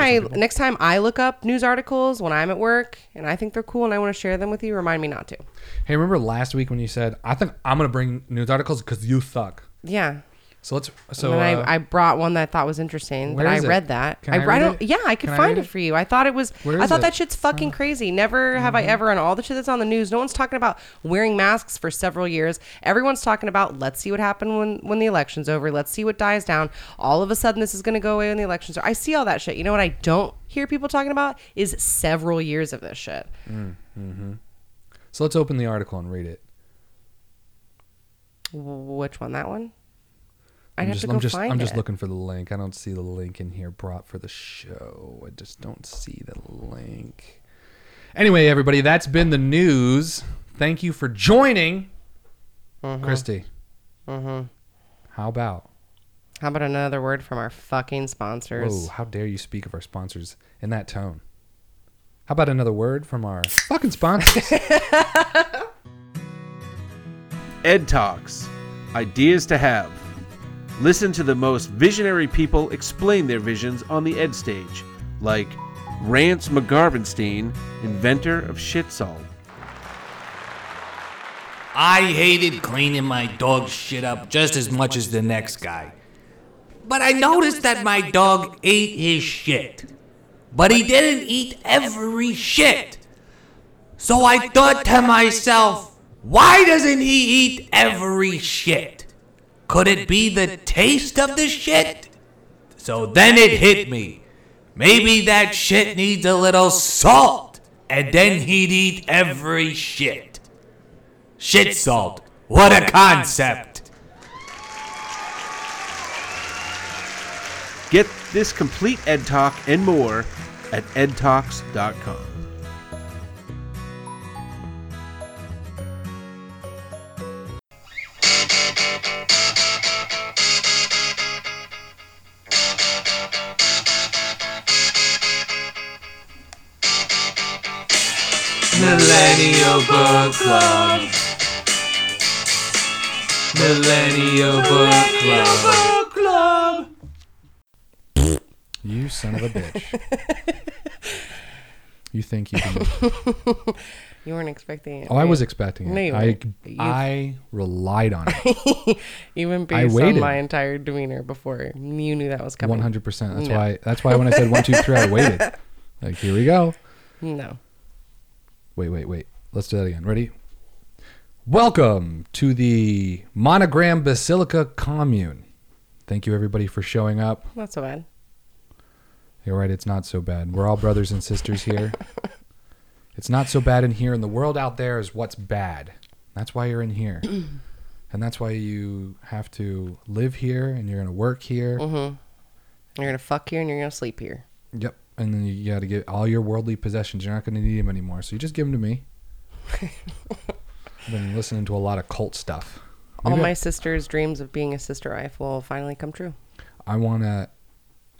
I look up news articles when I'm at work and I think they're cool and I want to share them with you, remind me not to. Hey, remember last week when you said, I think I'm going to bring news articles because you suck. Yeah. So let's. So and I brought one that I thought was interesting, but I read that. Can I read it? Yeah, I could find it for you. I thought it was. I thought that shit's fucking crazy. Never have I ever on all the shit that's on the news. No one's talking about wearing masks for several years. Everyone's talking about let's see what happens when the election's over. Let's see what dies down. All of a sudden, this is going to go away when the election's over. I see all that shit. You know what I don't hear people talking about is several years of this shit. Mm-hmm. So let's open the article and read it. Which one? That one? I'm just looking for the link. I don't see the link in here brought for the show. I just don't see the link. Anyway, everybody, that's been the news. Thank you for joining. Christy. How about another word from our fucking sponsors? Whoa, how dare you speak of our sponsors in that tone? How about another word from our fucking sponsors? Ed Talks. Ideas to have. Listen to the most visionary people explain their visions on the Ed stage, like Rance McGarvenstein, inventor of shit salt. I hated cleaning my dog's shit up just as much as the next guy. But I noticed that my dog ate his shit. But he didn't eat every shit. So I thought to myself, why doesn't he eat every shit? Could it be the taste of the shit? So then it hit me. Maybe that shit needs a little salt. And then he'd eat every shit. Shit salt. What a concept. Get this complete Ed Talk and more at edtalks.com. Millennial Book Club. Millennial Book Club. You son of a bitch. You think you can. You weren't expecting it. Oh, right? I was expecting it. No, you weren't. I relied on it. Even based on my entire demeanor before, you knew that was coming. 100%. That's why when I said 1, 2, 3, I waited. Like, here we go. No. Wait. Let's do that again. Ready? Welcome to the Monogram Basilica Commune. Thank you, everybody, for showing up. Not so bad. You're right. It's not so bad. We're all brothers and sisters here. It's not so bad in here, and the world out there is what's bad. That's why you're in here. And that's why you have to live here, and you're going to work here. Mm-hmm. You're going to fuck here, and you're going to sleep here. Yep. And then you got to get all your worldly possessions. You're not going to need them anymore. So you just give them to me. I've been listening to a lot of cult stuff. All my sister's dreams of being a sister wife will finally come true. I want to,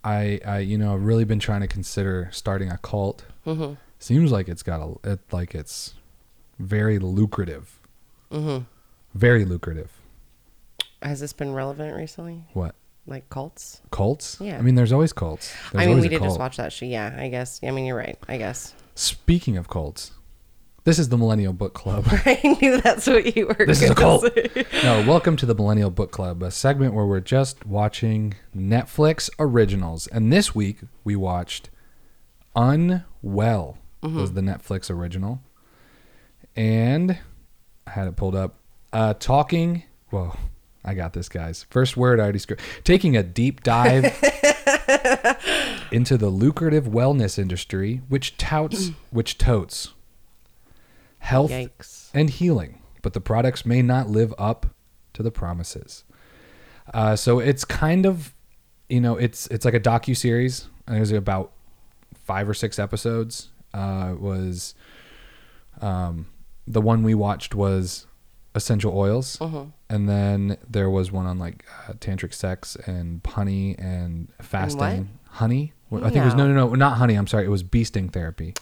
I you know, I've really been trying to consider starting a cult. Mm-hmm. Seems like it's got a, like it's very lucrative. Mm-hmm. Very lucrative. Has this been relevant recently? What? Like cults? Cults? Yeah. I mean, there's always cults. There's we did just watch that shit. Yeah, I guess. I mean, you're right. I guess. Speaking of cults, this is the Millennial Book Club. I knew that's what you were. This is a cult. No, welcome to the Millennial Book Club, a segment where we're just watching Netflix originals. And this week we watched Unwell. Mm-hmm. Was the Netflix original. And I had it pulled up. Talking. Whoa. I got this, guys. First word I already screwed. Taking a deep dive into the lucrative wellness industry, which touts health Yikes. And healing, but the products may not live up to the promises. So it's kind of, you know, it's like a docuseries. It was about 5 or 6 episodes. The one we watched was essential oils. Uh-huh. And then there was one on like tantric sex and honey and fasting. And what? Honey? I think it was no, not honey. I'm sorry. It was bee sting therapy.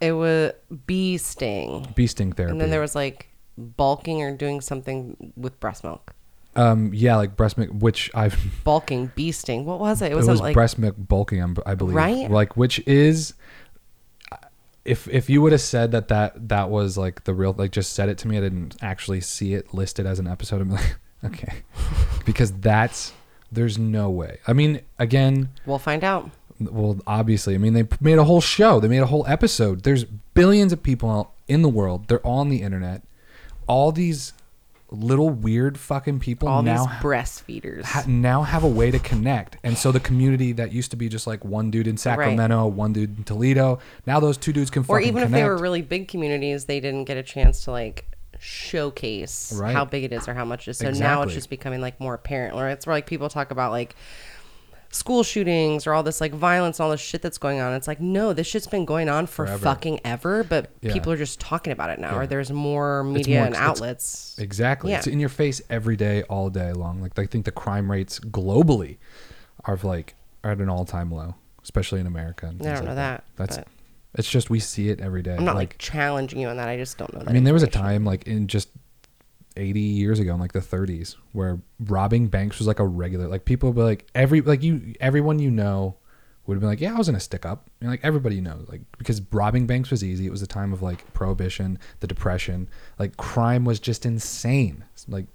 It was bee sting. Bee sting therapy. And then there was like bulking or doing something with breast milk. Yeah, like breast milk, which I've bulking bee sting. What was it? It was like breast milk bulking, I believe. Right. Like, which is. If you would have said that was like the real, like just said it to me, I didn't actually see it listed as an episode. I'm like, okay, because there's no way. I mean, again, we'll find out. Well, obviously, I mean, they made a whole show. They made a whole episode. There's billions of people in the world. They're all on the internet. All these little weird fucking people. All now these breastfeeders now have a way to connect. And so the community that used to be just like one dude in Sacramento, right. One dude in Toledo, now those two dudes can fucking connect. Or even if they were really big communities, they didn't get a chance to like showcase right. how big it is or how much it is. So exactly. Now it's just becoming like more apparent. Or it's where like people talk about like school shootings or all this like violence and all this shit that's going on. It's like, no, this shit's been going on forever. Fucking ever, but yeah. people are just talking about it now. Yeah. Or there's more media and outlets. Exactly. Yeah. It's in your face every day, all day long. Like I think the crime rates globally are at an all-time low, especially in America. And I don't know that. It's just we see it every day. I'm not like challenging you on that. I just don't know that. I mean, there was a time like in just 80 years ago in like the 30s where robbing banks was like a regular, like people would be like everyone you know would have been like, yeah, I was gonna stick up. And like everybody, you know, like because robbing banks was easy. It was the time of like Prohibition, the Depression, like crime was just insane. Like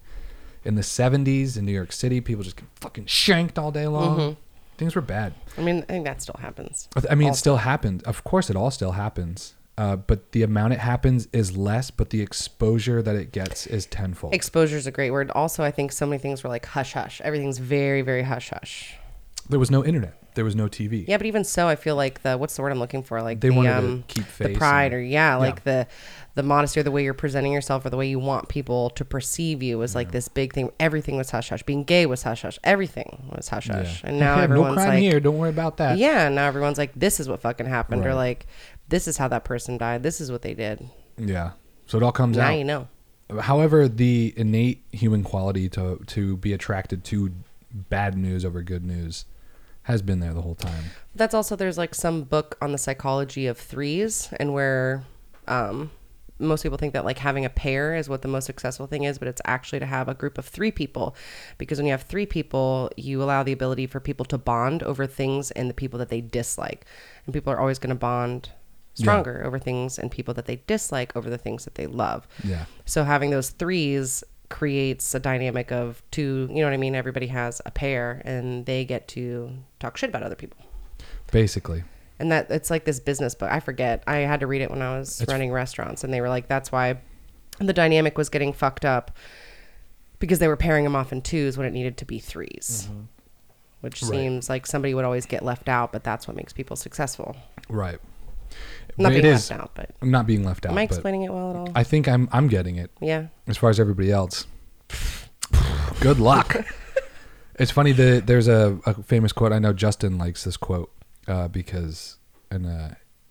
in the 70s in New York City, people just get fucking shanked all day long. Mm-hmm. Things were bad. I mean, I think that still happens. I mean, also. It still happened. Of course it all still happens. But the amount it happens is less, but the exposure that it gets is tenfold. Exposure is a great word. Also, I think so many things were like hush hush. Everything's very, very hush hush. There was no internet. There was no TV. Yeah, but even so, I feel like what's the word I'm looking for? Like they wanted to keep face, the pride, or the modesty, or the way you're presenting yourself, or the way you want people to perceive you was like this big thing. Everything was hush hush. Being gay was hush hush. Everything was hush hush. Yeah. And now everyone's no crime like, here. Don't worry about that. Yeah, and now everyone's like, this is what fucking happened, right. Or like. This is how that person died. This is what they did. Yeah. So it all comes out. Now you know. However, the innate human quality to be attracted to bad news over good news has been there the whole time. That's also, there's like some book on the psychology of threes and where most people think that like having a pair is what the most successful thing is, but it's actually to have a group of 3 people, because when you have 3 people, you allow the ability for people to bond over things and the people that they dislike. And people are always going to bond stronger over things and people that they dislike over the things that they love. Yeah. So having those 3s creates a dynamic of 2, you know what I mean? Everybody has a pair and they get to talk shit about other people. Basically. And that it's like this business book. I forget. I had to read it when I was running restaurants and they were like, that's why the dynamic was getting fucked up because they were pairing them off in 2s when it needed to be 3s. Mm-hmm. Which seems like somebody would always get left out, but that's what makes people successful. Right. I'm not being left out. Am I explaining it well at all? I think I'm getting it. Yeah. As far as everybody else, good luck. It's funny that there's a famous quote. I know Justin likes this quote because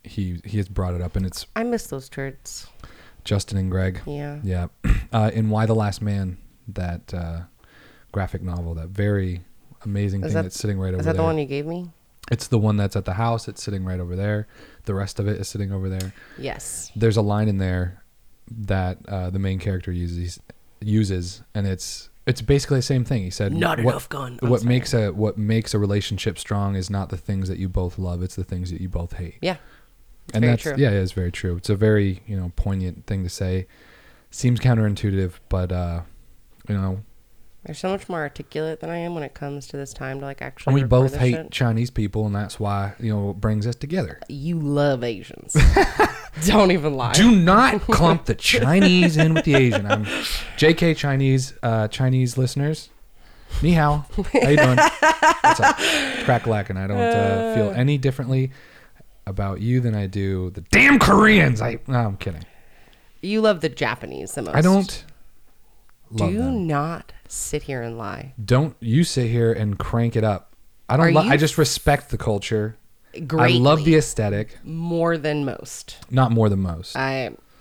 he has brought it up, and it's I miss those turds. Justin and Greg. Yeah. Yeah. In Why the Last Man, that graphic novel, that very amazing thing that's sitting right over there. Is that the one you gave me? It's the one that's at the house. It's sitting right over there. The rest of it is sitting over there. Yes. There's a line in there that the main character uses, and it's basically the same thing. He said, "Not enough gun." What makes a relationship strong is not the things that you both love; it's the things that you both hate. Yeah, and that's true. Yeah, it's very true. It's a very poignant thing to say. Seems counterintuitive, but You're so much more articulate than I am when it comes to this time to actually. And we both hate Chinese people, and that's why it brings us together. You love Asians. Don't even lie. Do not clump the Chinese in with the Asian. I'm JK Chinese listeners. Ni hao. How you doing? What's up? Crack lacking. I don't feel any differently about you than I do the damn Koreans. I'm kidding. You love the Japanese the most. I don't. Do not sit here and lie. Don't you sit here and crank it up. I just respect the culture. Greatly. I love the aesthetic. More than most. Not more than most.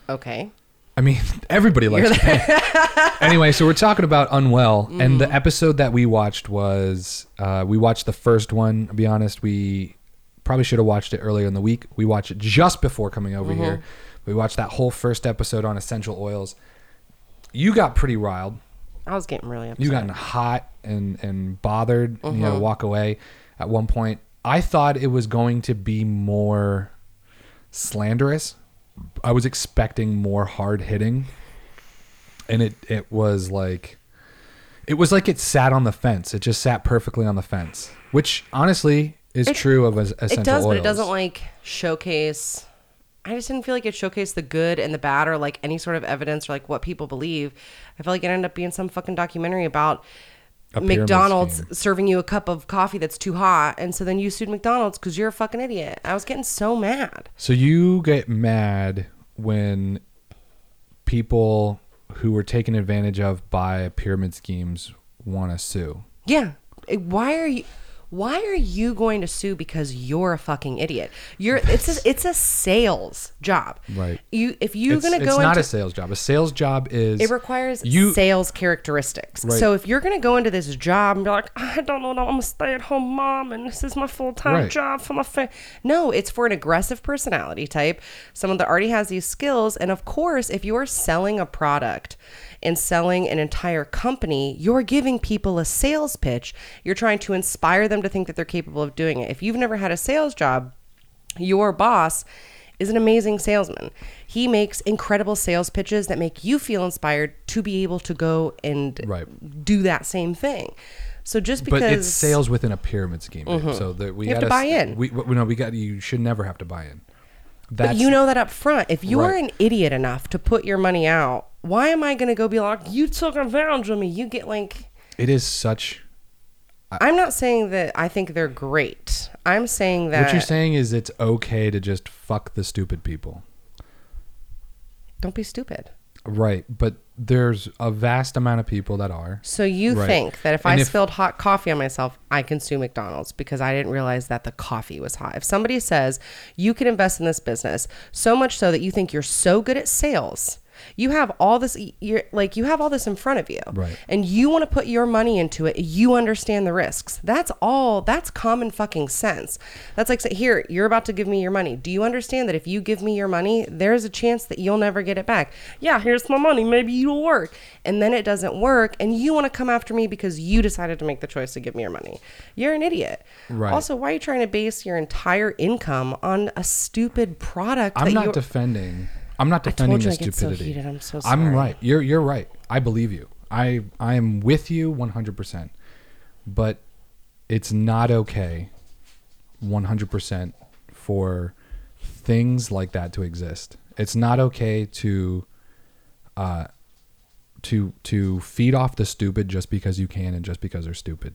Okay. I mean, everybody likes Japan. Anyway, so we're talking about Unwell. Mm-hmm. And the episode that we watched was, we watched the first one. I'll be honest, we probably should have watched it earlier in the week. We watched it just before coming over here. We watched that whole first episode on essential oils. You got pretty riled. I was getting really upset. You gotten hot and bothered. Mm-hmm. And you had to walk away at one point. I thought it was going to be more slanderous. I was expecting more hard hitting. And it was like it sat on the fence. It just sat perfectly on the fence, which honestly is true of essential oils. But it doesn't showcase. I just didn't feel like it showcased the good and the bad or any sort of evidence or what people believe. I felt like it ended up being some fucking documentary about McDonald's serving you a cup of coffee that's too hot. And so then you sued McDonald's because you're a fucking idiot. I was getting so mad. So you get mad when people who were taken advantage of by pyramid schemes want to sue. Yeah. Why are you going to sue because you're a fucking idiot? It's a sales job. Right. It's not a sales job. A sales job is... It requires sales characteristics. Right. So if you're going to go into this job and be like, I don't know, I'm a stay-at-home mom and this is my full-time job for my family. No, it's for an aggressive personality type, someone that already has these skills. And of course, if you're selling a product and selling an entire company, you're giving people a sales pitch. You're trying to inspire them to think that they're capable of doing it. If you've never had a sales job, your boss is an amazing salesman. He makes incredible sales pitches that make you feel inspired to be able to go and do that same thing. So just because... But it's sales within a pyramid scheme. Mm-hmm. So that we have to buy in. You should never have to buy in. But you know that up front. If you are an idiot enough to put your money out, why am I going to go be like, you took advantage of me? You get It is such... I'm not saying that I think they're great. I'm saying that... What you're saying is it's okay to just fuck the stupid people. Don't be stupid. Right. But there's a vast amount of people that are. So you think that if I spilled hot coffee on myself, I can sue McDonald's because I didn't realize that the coffee was hot. If somebody says, you can invest in this business so much so that you think you're so good at sales... You have all this, you have all this in front of you, and you want to put your money into it. You understand the risks. That's all. That's common fucking sense. That's here, you're about to give me your money. Do you understand that if you give me your money, there's a chance that you'll never get it back? Yeah, here's my money. Maybe you'll work. And then it doesn't work. And you want to come after me because you decided to make the choice to give me your money. You're an idiot. Right. Also, why are you trying to base your entire income on a stupid product? I'm not defending the stupidity. I get so heated. I'm so sorry. I'm right. You're right. I believe you. I am with you 100%. But it's not okay 100% for things like that to exist. It's not okay to feed off the stupid just because you can and just because they're stupid.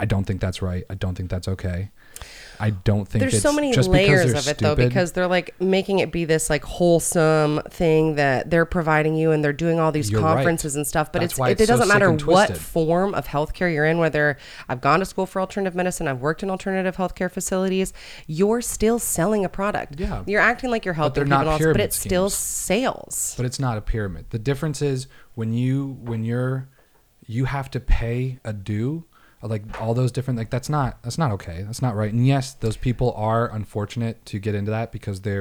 I don't think that's right. I don't think that's okay. I don't think there's so many layers of it, though, because they're making it be this wholesome thing that they're providing you, and they're doing all these conferences and stuff. But it doesn't matter what form of healthcare you're in. Whether I've gone to school for alternative medicine, I've worked in alternative healthcare facilities, you're still selling a product. Yeah, you're acting like you're helping people else, but it's still sales. But it's not a pyramid. The difference is when you have to pay a due like all those different, like that's not okay. That's not right. And yes, those people are unfortunate to get into that because they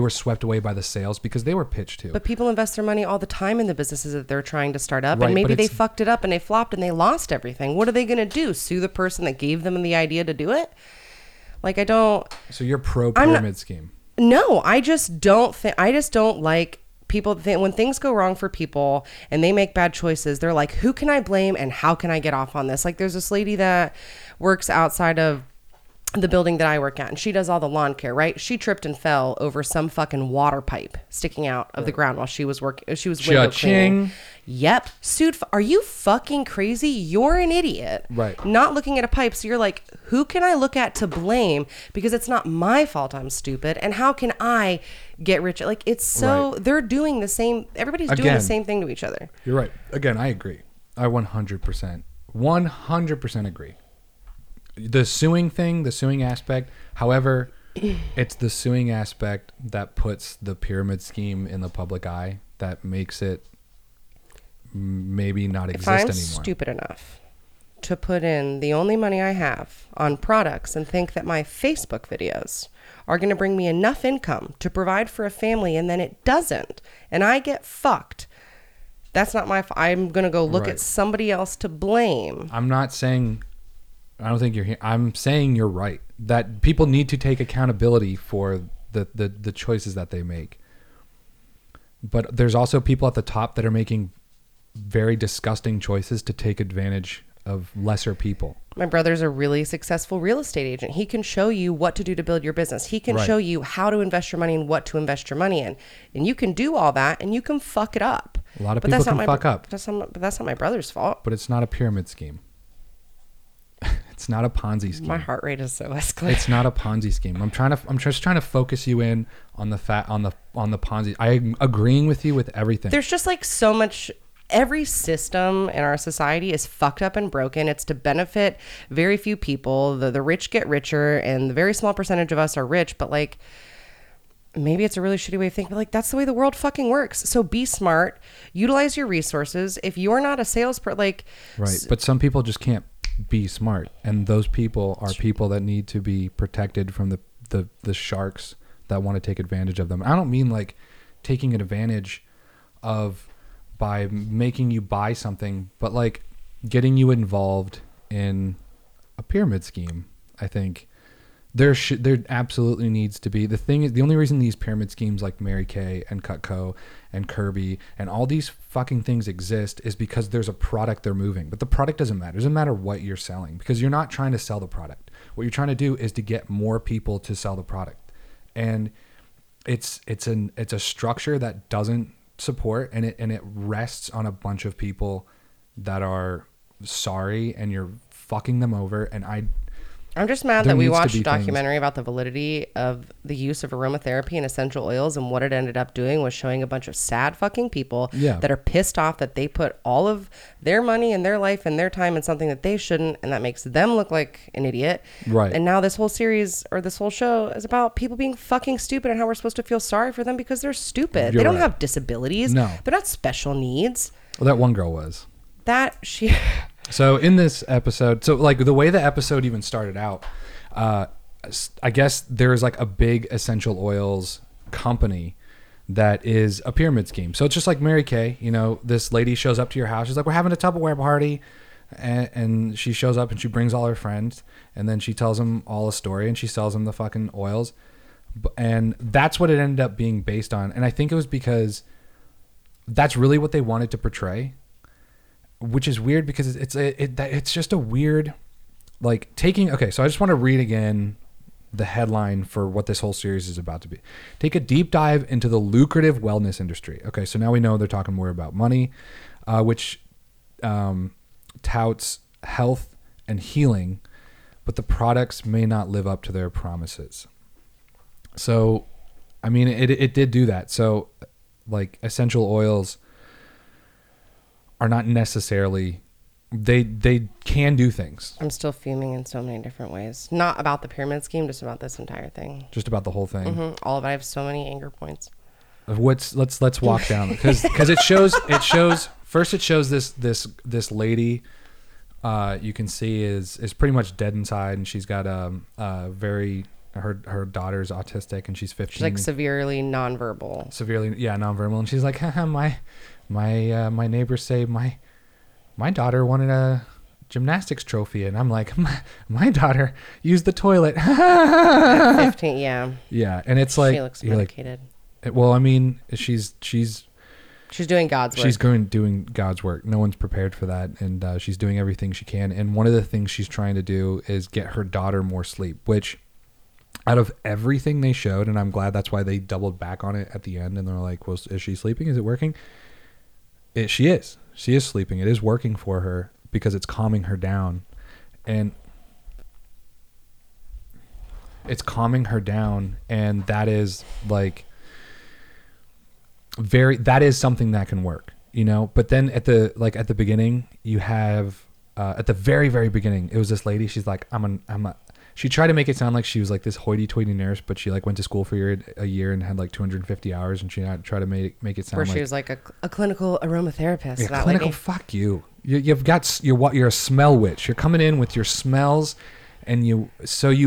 were swept away by the sales because they were pitched to. But people invest their money all the time in the businesses that they're trying to start up, right, and maybe they fucked it up and they flopped and they lost everything. What are they going to do? Sue the person that gave them the idea to do it? Like, I don't. So you're pro pyramid scheme. No, I just don't think. I just don't like. People think when things go wrong for people and they make bad choices, they're like, who can I blame and how can I get off on this? Like, there's this lady that works outside of the building that I work at, and she does all the lawn care, right? She tripped and fell over some fucking water pipe sticking out of the ground while she was working. She was window cleaning. Yep. Sued. Are you fucking crazy? You're an idiot. Right. Not looking at a pipe. So you're like, who can I look at to blame? Because it's not my fault I'm stupid. And how can I get rich? Like, it's so right. They're doing the same. Everybody's doing the same thing to each other. You're right. Again, I agree. I 100% agree. The suing aspect. However, it's the suing aspect that puts the pyramid scheme in the public eye that makes it maybe not exist anymore. If I'm stupid enough to put in the only money I have on products and think that my Facebook videos are going to bring me enough income to provide for a family, and then it doesn't, and I get fucked, that's not my fault. I'm going to go look at somebody else to blame. I'm not saying... I don't think you're here. I'm saying you're right. That people need to take accountability for the choices that they make. But there's also people at the top that are making very disgusting choices to take advantage of lesser people. My brother's a really successful real estate agent. He can show you what to do to build your business. He can show you how to invest your money and what to invest your money in. And you can do all that and you can fuck it up. A lot of people can fuck up. But that's not my brother's fault. But it's not a pyramid scheme. It's not a Ponzi scheme. My heart rate is so escalating. It's not a Ponzi scheme. I'm just trying to focus you in on the Ponzi. I'm agreeing with you with everything. There's just like so much. Every system in our society is fucked up and broken. It's to benefit very few people. The rich get richer, and the very small percentage of us are rich. But like, maybe it's a really shitty way of thinking, but like, that's the way the world fucking works. So be smart. Utilize your resources. If you're not a salesperson, like, right. But some people just can't be smart, and those people are people that need to be protected from the sharks that want to take advantage of them. I don't mean like taking advantage of by making you buy something, but like getting you involved in a pyramid scheme. I think there absolutely needs to be. The thing is, the only reason these pyramid schemes like Mary Kay and Cutco and Kirby and all these fucking things exist is because there's a product they're moving. But the product doesn't matter. It doesn't matter what you're selling, because you're not trying to sell the product. What you're trying to do is to get more people to sell the product. And it's a structure that doesn't support, and it rests on a bunch of people that are sorry, and you're fucking them over. And I'm just mad that we watched a documentary about the validity of the use of aromatherapy and essential oils, and what it ended up doing was showing a bunch of sad fucking people that are pissed off that they put all of their money and their life and their time in something that they shouldn't, and that makes them look like an idiot. Right. And now this whole series or this whole show is about people being fucking stupid and how we're supposed to feel sorry for them because they're stupid. They don't have disabilities. No. They're not special needs. Well, that one girl was. So in this episode, like the way the episode even started out, I guess there is like a big essential oils company that is a pyramid scheme. So it's just like Mary Kay, you know, this lady shows up to your house. She's like, we're having a Tupperware party. And she shows up and she brings all her friends, and then she tells them all a story and she sells them the fucking oils. And that's what it ended up being based on. And I think it was because that's really what they wanted to portray. Which is weird because it's just a weird, like taking. Okay, so I just want to read again the headline for what this whole series is about to be. Take a deep dive into the lucrative wellness industry. Okay, so now we know they're talking more about money, which touts health and healing, but the products may not live up to their promises. So, I mean, it did do that. So, like essential oils. Are not necessarily they can do things. I'm still fuming in so many different ways. Not about the pyramid scheme, just about this entire thing. Just about the whole thing. Mm-hmm. All of it. I have so many anger points. Let's walk down because it shows first this lady you can see is pretty much dead inside, and she's got her daughter's autistic, and she's 15. She's like severely nonverbal, and she's like, haha, my neighbors say my daughter wanted a gymnastics trophy, and I'm like, my daughter used the toilet. 15, yeah, and it's like she looks medicated. Like, well, I mean, she's doing God's work. No one's prepared for that, and she's doing everything she can. And one of the things she's trying to do is get her daughter more sleep, which, out of everything they showed, and I'm glad that's why they doubled back on it at the end, and they're like, well, is she sleeping? Is it working? She is sleeping. It is working for her, because it's calming her down. And that is like that is something that can work, you know? But then at the beginning, you have at the very, very beginning, it was this lady, she's like, she tried to make it sound like she was like this hoity-toity nurse, but she like went to school for a year and had like 250 hours, and she tried to make it sound like... Where she was like a clinical aromatherapist. Yeah, clinical, fuck you. You're a smell witch. You're coming in with your smells, and you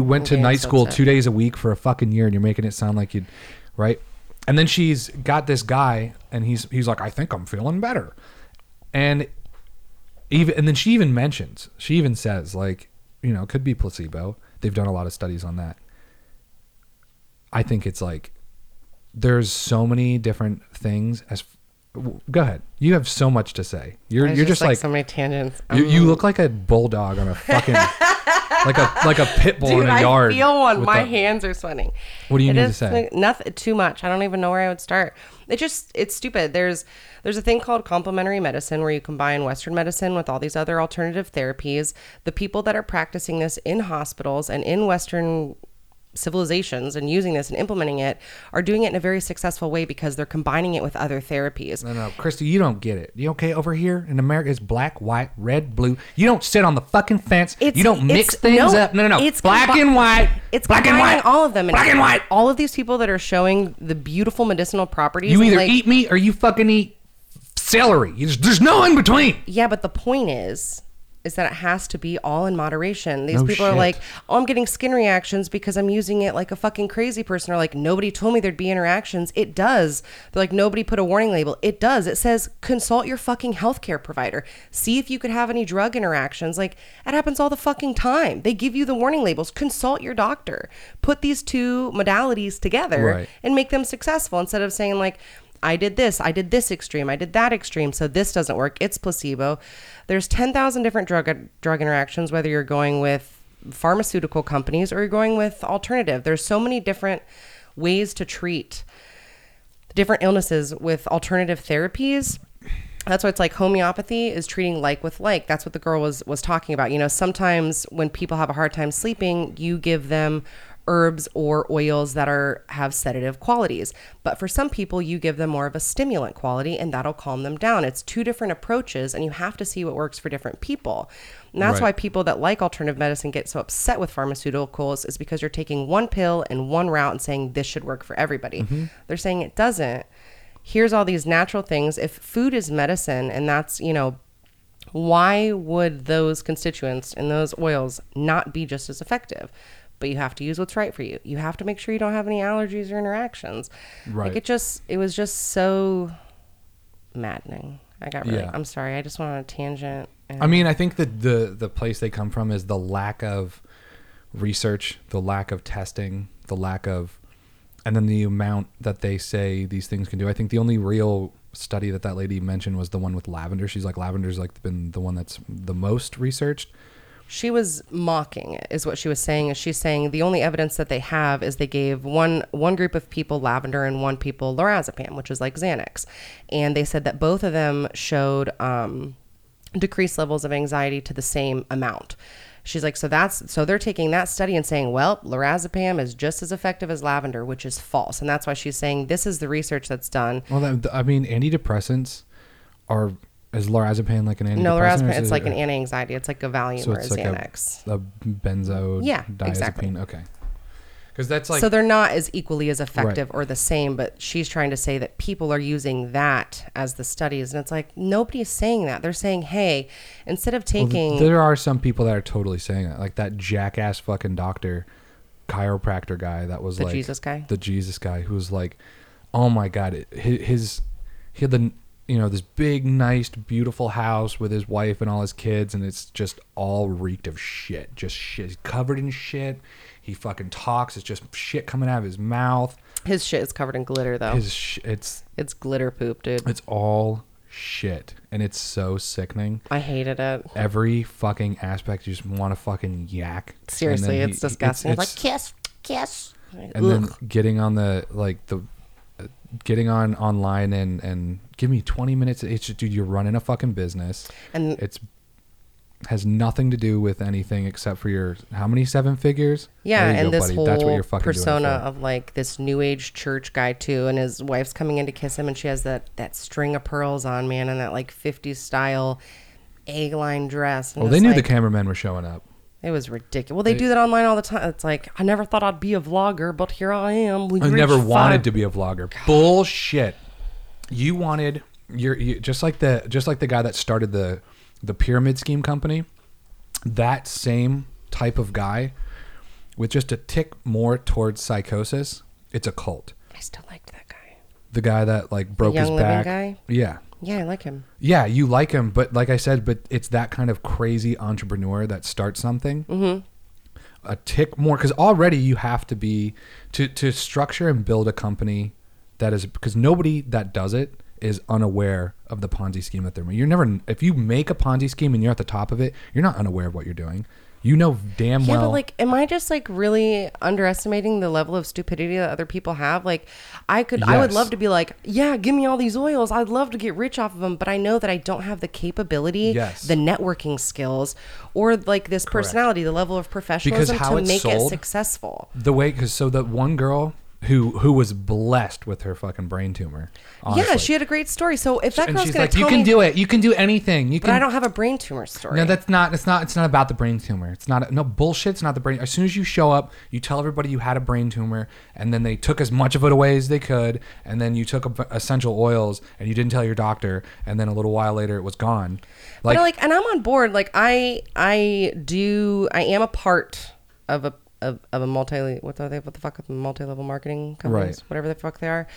went to night school 2 days a week for a fucking year, and you're making it sound like you'd... Right? And then she's got this guy, and he's like, I think I'm feeling better. And then she even says like, you know, it could be placebo. They've done a lot of studies on that. I think it's like, there's so many different things. Go ahead. You have so much to say. You're just like so many tangents. You look like a bulldog on a fucking like a pit bull. Dude, in a yard. I feel one. My hands are sweating. What do you need to say? Nothing. Too much. I don't even know where I would start. It's stupid. There's a thing called complementary medicine, where you combine Western medicine with all these other alternative therapies. The people that are practicing this in hospitals and in Western civilizations and using this and implementing it are doing it in a very successful way, because they're combining it with other therapies. No, Christy, you don't get it. You okay? Over here in America, it's black, white, red, blue. You don't sit on the fucking fence. You don't mix things up. No. It's black and white. It's black and white. All of them. Black and white. All of these people that are showing the beautiful medicinal properties. You either eat meat or you fucking eat celery. There's no in between. Yeah, but the point is that it has to be all in moderation. These people are like, oh, I'm getting skin reactions because I'm using it like a fucking crazy person. Or like, nobody told me there'd be interactions. It does. They're like, nobody put a warning label. It does. It says, consult your fucking healthcare provider. See if you could have any drug interactions. Like, that happens all the fucking time. They give you the warning labels. Consult your doctor. Put these two modalities together, right, and make them successful, instead of saying like, I did this extreme, I did that extreme, so this doesn't work, it's placebo. There's 10,000 different drug interactions, whether you're going with pharmaceutical companies or you're going with alternative. There's so many different ways to treat different illnesses with alternative therapies. That's why it's like homeopathy is treating like with like. That's what the girl was talking about. You know, sometimes when people have a hard time sleeping, you give them herbs or oils that have sedative qualities. But for some people, you give them more of a stimulant quality, and that'll calm them down. It's two different approaches, and you have to see what works for different people. And that's why people that like alternative medicine get so upset with pharmaceuticals, is because you're taking one pill and one route and saying this should work for everybody. Mm-hmm. They're saying it doesn't. Here's all these natural things. If food is medicine, and that's, you know, why would those constituents and those oils not be just as effective? But you have to use what's right for you. You have to make sure you don't have any allergies or interactions. Right. Like, it was just so maddening. I'm sorry. I just went on a tangent. I mean, I think that the place they come from is the lack of research, the lack of testing, and then the amount that they say these things can do. I think the only real study that lady mentioned was the one with lavender. She's like, lavender's like been the one that's the most researched. She was mocking it, is what she was saying. Is she's saying the only evidence that they have is they gave one group of people lavender and one people lorazepam, which is like Xanax, and they said that both of them showed decreased levels of anxiety to the same amount. She's like, so they're taking that study and saying, well, lorazepam is just as effective as lavender, which is false, and that's why she's saying this is the research that's done. Well, I mean, antidepressants are. Is lorazepam like an antidepressant? No, lorazepam, it's like an anti-anxiety. It's like a Valium or a Xanax. A benzo. Yeah, diazepine. Exactly. Okay. Because that's like, so they're not as equally as effective, right, or the same, but she's trying to say that people are using that as the studies, and it's like, nobody's saying that. They're saying, hey, instead of taking... Well, there are some people that are totally saying that, like that jackass fucking doctor, chiropractor guy that was like... The Jesus guy? The Jesus guy who was like, oh my God, he had the... You know, this big, nice, beautiful house with his wife and all his kids, and it's just all reeked of shit. Just shit. He's covered in shit. He fucking talks. It's just shit coming out of his mouth. His shit is covered in glitter, though. It's glitter poop, dude. It's all shit, and it's so sickening. I hated it. Every fucking aspect, you just want to fucking yak. Seriously, it's disgusting. It's like, kiss. And ugh. Then getting on the, like, the... Getting on online and give me 20 minutes. It's just, dude, you're running a fucking business, and it's has nothing to do with anything except for your how many 7 figures. Yeah, and go, this buddy. Whole that's what you're fucking persona of like this new age church guy too, and his wife's coming in to kiss him, and she has that string of pearls on, man, and that like 50s style A-line dress. And well, they knew like, the cameramen were showing up. It was ridiculous. Well, they do that online all the time. It's like, I never thought I'd be a vlogger, but here I am. I never wanted to be a vlogger. God. Bullshit. You wanted you just like the guy that started the pyramid scheme company. That same type of guy, with just a tick more towards psychosis. It's a cult. I still liked that guy. The guy that like broke his back. The Young Living guy? Yeah. Yeah, I like him. Yeah, you like him, but like I said, but it's that kind of crazy entrepreneur that starts something. Mm-hmm. A tick more, because already you have to be to structure and build a company that is, because nobody that does it is unaware of the Ponzi scheme that they're making. You're never, if you make a Ponzi scheme and you're at the top of it, you're not unaware of what you're doing. You know damn well. Yeah, but like, am I just like really underestimating the level of stupidity that other people have? Like, I would love to be like, yeah, give me all these oils. I'd love to get rich off of them. But I know that I don't have the capability, the networking skills, or like this personality, the level of professionalism to make it successful. The way, because so that one girl who was blessed with her fucking brain tumor. Honestly. Yeah, she had a great story. So if that girl's going to like, tell me, you can do it. You can do anything. But I don't have a brain tumor story. No, that's not. It's not about the brain tumor. It's not. No bullshit. It's not the brain. As soon as you show up, you tell everybody you had a brain tumor, and then they took as much of it away as they could, and then you took essential oils, and you didn't tell your doctor, and then a little while later it was gone. Like, but like, and I'm on board. Like, I am a part of a. Of a multi, what are they? What the fuck? Multi-level marketing companies, whatever the fuck they are.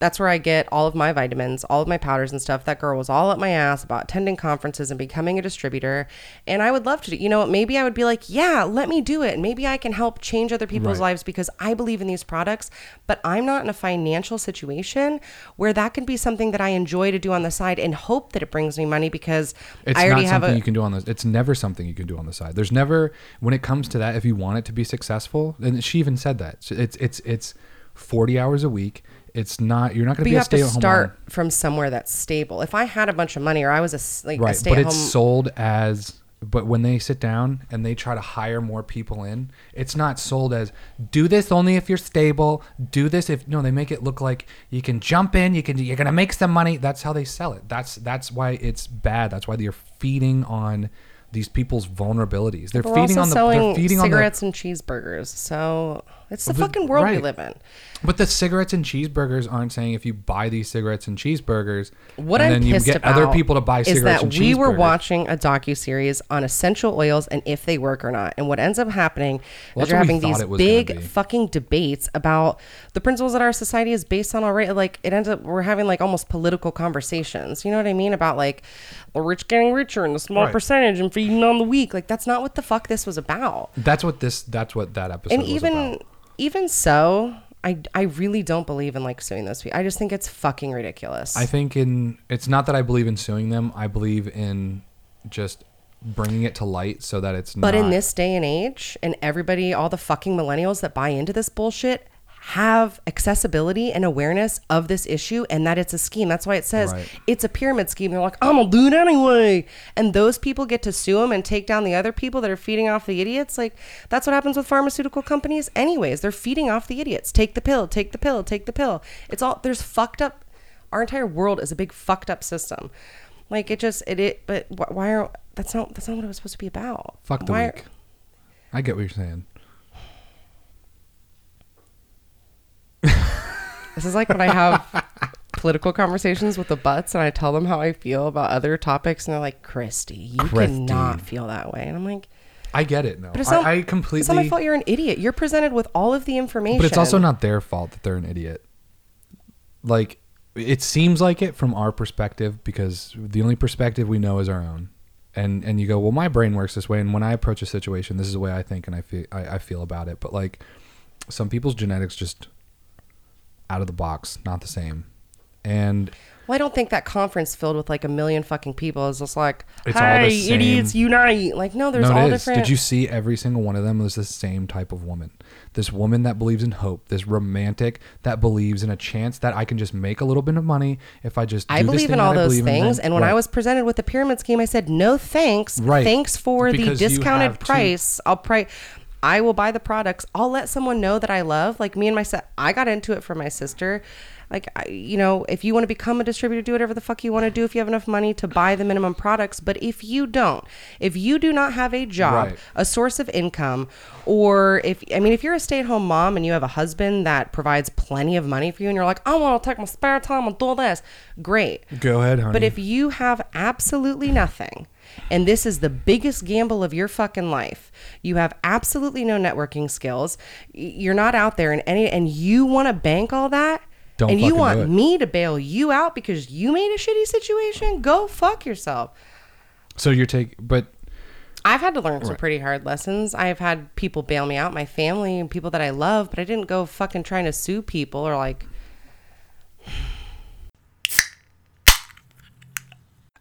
That's where I get all of my vitamins, all of my powders and stuff. That girl was all up my ass about attending conferences and becoming a distributor. And I would love to do, you know, maybe I would be like, yeah, let me do it. Maybe I can help change other people's lives because I believe in these products, but I'm not in a financial situation where that can be something that I enjoy to do on the side and hope that it brings me money because it's I already have a... It's never something you can do on the side. There's never, when it comes to that, if you want it to be successful, and she even said that, it's 40 hours a week. It's not, you're not going to be a stay-at-home. You have to start from somewhere that's stable. If I had a bunch of money or I was a stay-at-home. But it's sold as, but when they sit down and they try to hire more people in, it's not sold as, do this only if you're stable. Do this if, no, they make it look like you can jump in, you're going to make some money. That's how they sell it. That's why it's bad. That's why they're feeding on these people's vulnerabilities. They're feeding on the cigarettes and cheeseburgers. So it's the fucking world we live in. But the cigarettes and cheeseburgers aren't saying if you buy these cigarettes and cheeseburgers, what I'm pissed about, other people to buy cigarettes and cheeseburgers. We were watching a docu-series on essential oils and if they work or not. And what ends up happening is you're having these big fucking debates about the principles that our society is based on already. Like it ends up, we're having like almost political conversations. You know what I mean? About like the rich getting richer and a small percentage and feeding on the weak. Like that's not what the fuck this was about. That's what that episode was about. And even so, I really don't believe in like suing those people. I just think it's fucking ridiculous. I think it's not that I believe in suing them. I believe in just bringing it to light so that it's not. But in this day and age, and everybody, all the fucking millennials that buy into this bullshit have accessibility and awareness of this issue and that it's a scheme. That's why it says it's a pyramid scheme. They're like, I'm gonna do it anyway. And those people get to sue them and take down the other people that are feeding off the idiots. Like that's what happens with pharmaceutical companies anyways. They're feeding off the idiots. Take the pill, take the pill, take the pill. It's all, there's fucked up. Our entire world is a big fucked up system. Like it just, it but why are, that's not what it was supposed to be about. Fuck the weak. I get what you're saying. This is like when I have political conversations with the butts and I tell them how I feel about other topics and they're like, Christy, cannot feel that way. And I'm like, I get it now. But it's not, I completely. It's not my fault you're an idiot. You're presented with all of the information. But it's also not their fault that they're an idiot. Like, it seems like it from our perspective because the only perspective we know is our own. And you go, well, my brain works this way. And when I approach a situation, this is the way I think and I feel about it. But like, some people's genetics just out of the box, not the same. And well, I don't think that conference filled with like a million fucking people is just like, hi, idiots, unite. Like, no, there's all different. Did you see every single one of them was the same type of woman? This woman that believes in hope, this romantic that believes in a chance that I can just make a little bit of money if I just do this thing. I believe in all those things. And when I was presented with the pyramid scheme, I said, no, thanks. Right. Thanks for the discounted price. I will buy the products. I'll let someone know that I love. Like, me and my set, I got into it for my sister. Like, if you want to become a distributor, do whatever the fuck you want to do if you have enough money to buy the minimum products. But if you don't, if you do not have a job, right, a source of income, or if you're a stay-at-home mom and you have a husband that provides plenty of money for you and you're like, I want to take my spare time and do this, great. Go ahead, honey. But if you have absolutely nothing, and this is the biggest gamble of your fucking life, you have absolutely no networking skills, you're not out there in any, and you want to bank all that, and you want me to bail you out because you made a shitty situation? Go fuck yourself. So I've had to learn some pretty hard lessons. I've had people bail me out, my family and people that I love, but I didn't go fucking trying to sue people or like.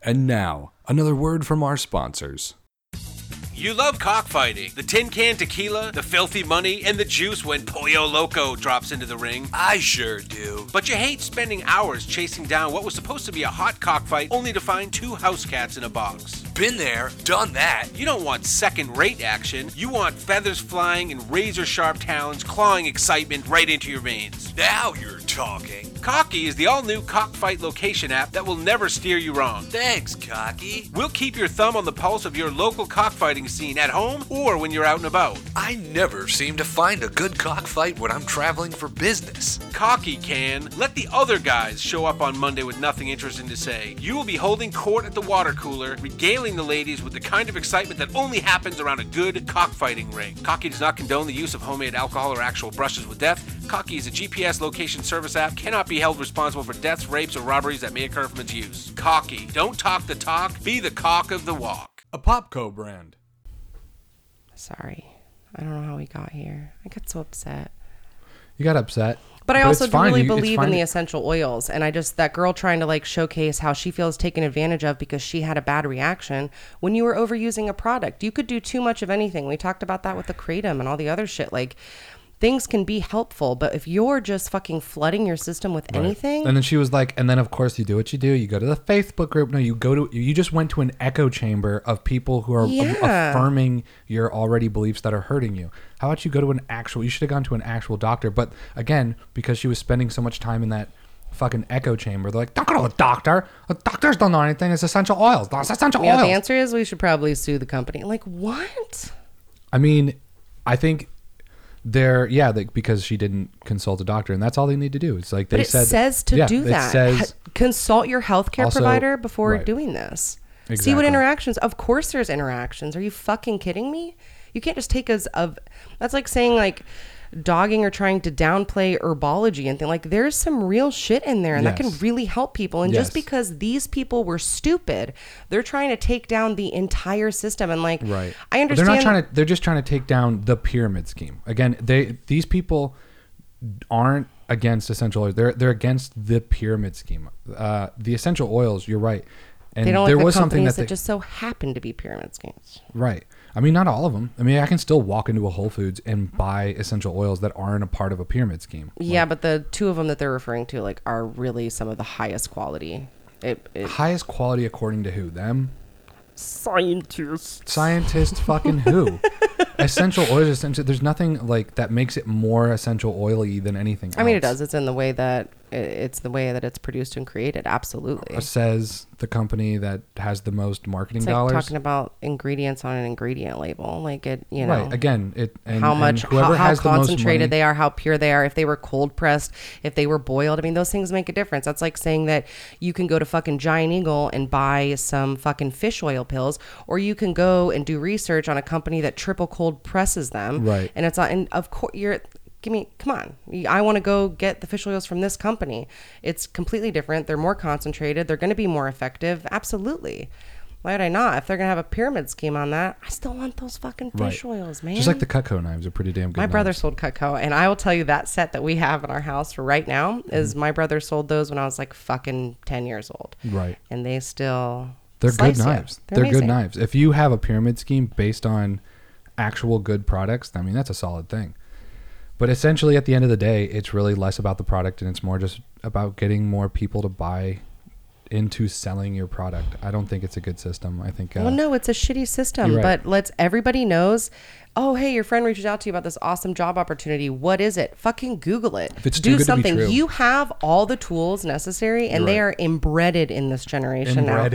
And now, another word from our sponsors. You love cockfighting, the tin can tequila, the filthy money, and the juice when Pollo Loco drops into the ring. I sure do. But you hate spending hours chasing down what was supposed to be a hot cockfight only to find two house cats in a box. Been there, done that. You don't want second-rate action. You want feathers flying and razor-sharp talons clawing excitement right into your veins. Now you're talking. Cocky is the all-new cockfight location app that will never steer you wrong. Thanks, Cocky. We'll keep your thumb on the pulse of your local cockfighting scene at home or when you're out and about. I never seem to find a good cockfight when I'm traveling for business. Cocky can. Let the other guys show up on Monday with nothing interesting to say. You will be holding court at the water cooler, regaling the ladies with the kind of excitement that only happens around a good cockfighting ring. Cocky does not condone the use of homemade alcohol or actual brushes with death. Cocky is a GPS location service app, cannot be held responsible for deaths, rapes, or robberies that may occur from its use. Cocky. Don't talk the talk, be the cock of the walk. A Popco brand. Sorry, I don't know how we got here. I got so upset. You got upset. But I also really believe in the essential oils. And I just, that girl trying to like showcase how she feels taken advantage of because she had a bad reaction when you were overusing a product. You could do too much of anything. We talked about that with the kratom and all the other shit. Like, things can be helpful, but if you're just fucking flooding your system with anything. And then she was like, and then of course you do what you do. You go to the Facebook group. No, you just went to an echo chamber of people who are affirming your already beliefs that are hurting you. How about you go to you should have gone to an actual doctor. But again, because she was spending so much time in that fucking echo chamber, they're like, don't go to a doctor. Doctors don't know anything. It's essential oils. It's essential oils. The answer is we should probably sue the company. Like, what? I mean, I think. Because she didn't consult a doctor, and that's all they need to do. It's like it says to do that. Consult your healthcare provider before doing this. Exactly. See what interactions. Of course, there's interactions. Are you fucking kidding me? You can't just take us of. That's like saying like dogging or trying to downplay herbology and thing. Like, there's some real shit in there, and that can really help people. And just because these people were stupid, they're trying to take down the entire system. And like, I understand. They're just trying to take down the pyramid scheme. Again, these people aren't against essential oils. They're against the pyramid scheme. The essential oils. You're right. And they don't was something that just so happened to be pyramid schemes. Right. I mean, not all of them. I mean, I can still walk into a Whole Foods and buy essential oils that aren't a part of a pyramid scheme. Yeah, but the two of them that they're referring to, like, are really some of the highest quality. Highest quality according to who? Them? Scientists. Scientists fucking who? Essential oils. There's nothing, like, that makes it more essential oily than anything else. I mean, it does. It's in the way that it's the way that it's produced and created. Absolutely. Says the company that has the most marketing dollars. Talking about ingredients on an ingredient label, like it, you know, right. Again, how concentrated they are, how pure they are, if they were cold pressed, if they were boiled. I mean, those things make a difference. That's like saying that you can go to fucking Giant Eagle and buy some fucking fish oil pills, or you can go and do research on a company that triple cold presses them. Right. And it's not, and of course you're, I want to go get the fish oils from this company. It's completely different. They're more concentrated. They're going to be more effective. Absolutely. Why would I not? If they're going to have a pyramid scheme on that, I still want those fucking fish oils, man. Just like the Cutco knives are pretty damn good. My brother sold Cutco, and I will tell you that set that we have in our house for right now is my brother sold those when I was like fucking 10 years old. Right. And they still... They're good knives. They're good knives. If you have a pyramid scheme based on actual good products, I mean, that's a solid thing. But essentially, at the end of the day, it's really less about the product and it's more just about getting more people to buy into selling your product. I don't think it's a good system. I think... well, no, it's a shitty system, right. But everybody knows... oh, hey, your friend reaches out to you about this awesome job opportunity. What is it? Fucking Google it. If it's do something. Too good to be true. You have all the tools necessary, and they are embedded in this generation now.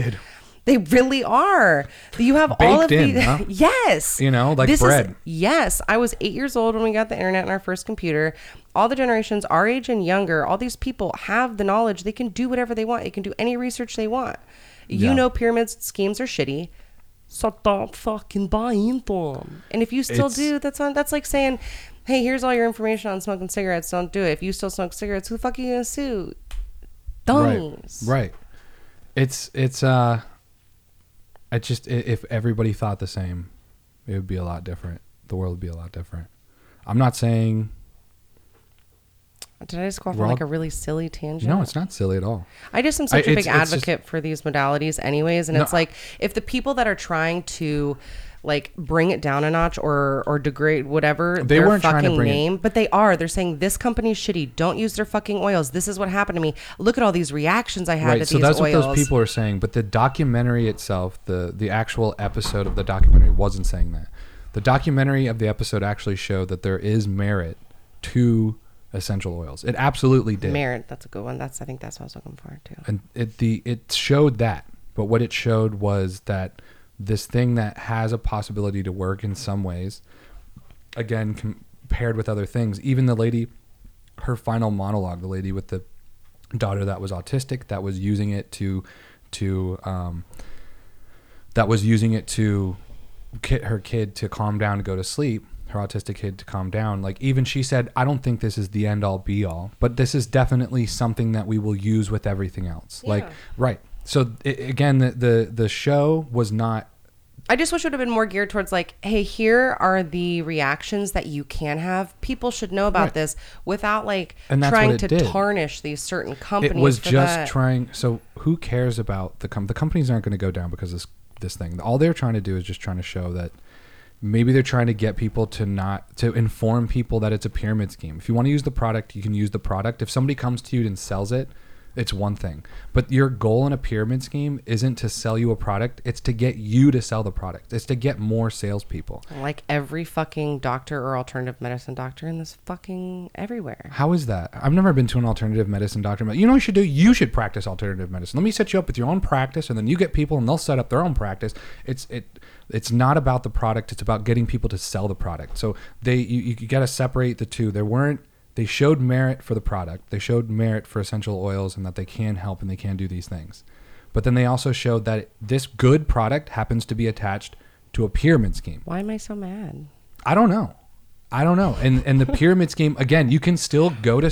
They really are. You have all of these. Huh? Yes. You know, like this bread. Yes. I was 8 years old when we got the internet and our first computer. All the generations our age and younger, all these people have the knowledge. They can do whatever they want. They can do any research they want. Yeah. You know, pyramid schemes are shitty. So don't fucking buy into them. And if you still do, that's like saying, hey, here's all your information on smoking cigarettes. Don't do it. If you still smoke cigarettes, who the fuck are you going to sue? Dongs. Right. If everybody thought the same, it would be a lot different. The world would be a lot different. I'm not saying... Did I just go off on like a really silly tangent? No, it's not silly at all. I just am such a big advocate for these modalities anyways. And it's like, if the people that are trying to like bring it down a notch or degrade whatever their fucking name, but they are. They're saying this company is shitty. Don't use their fucking oils. This is what happened to me. Look at all these reactions I had to these oils. So that's what those people are saying. But the documentary itself, the actual episode of the documentary wasn't saying that. The documentary of the episode actually showed that there is merit to essential oils. It absolutely did. Merit, that's a good one. I think that's what I was looking for too. And it showed that. But what it showed was that this thing that has a possibility to work in some ways, again, compared with other things, even the lady, her final monologue, the lady with the daughter that was autistic, that was using it to get her kid to calm down, to go to sleep, her autistic kid to calm down. Like, even she said, I don't think this is the end all be all, but this is definitely something that we will use with everything else. Yeah. Like, right. So again, the show was not... I just wish it would have been more geared towards like, hey, here are the reactions that you can have. People should know about this without like trying to tarnish these certain companies. It was just trying... So who cares about the companies aren't going to go down because of this thing. All they're trying to do is just trying to show that maybe they're trying to get people to inform people that it's a pyramid scheme. If you want to use the product, you can use the product. If somebody comes to you and sells it, it's one thing, but your goal in a pyramid scheme isn't to sell you a product. It's to get you to sell the product. It's to get more salespeople. Like every fucking doctor or alternative medicine doctor in this fucking everywhere. How is that? I've never been to an alternative medicine doctor. You know what you should do? You should practice alternative medicine. Let me set you up with your own practice, and then you get people and they'll set up their own practice. It's not about the product. It's about getting people to sell the product. So you got to separate the two. They showed merit for the product. They showed merit for essential oils and that they can help and they can do these things. But then they also showed that this good product happens to be attached to a pyramid scheme. Why am I so mad? I don't know. And the pyramid scheme, again, you can still go to...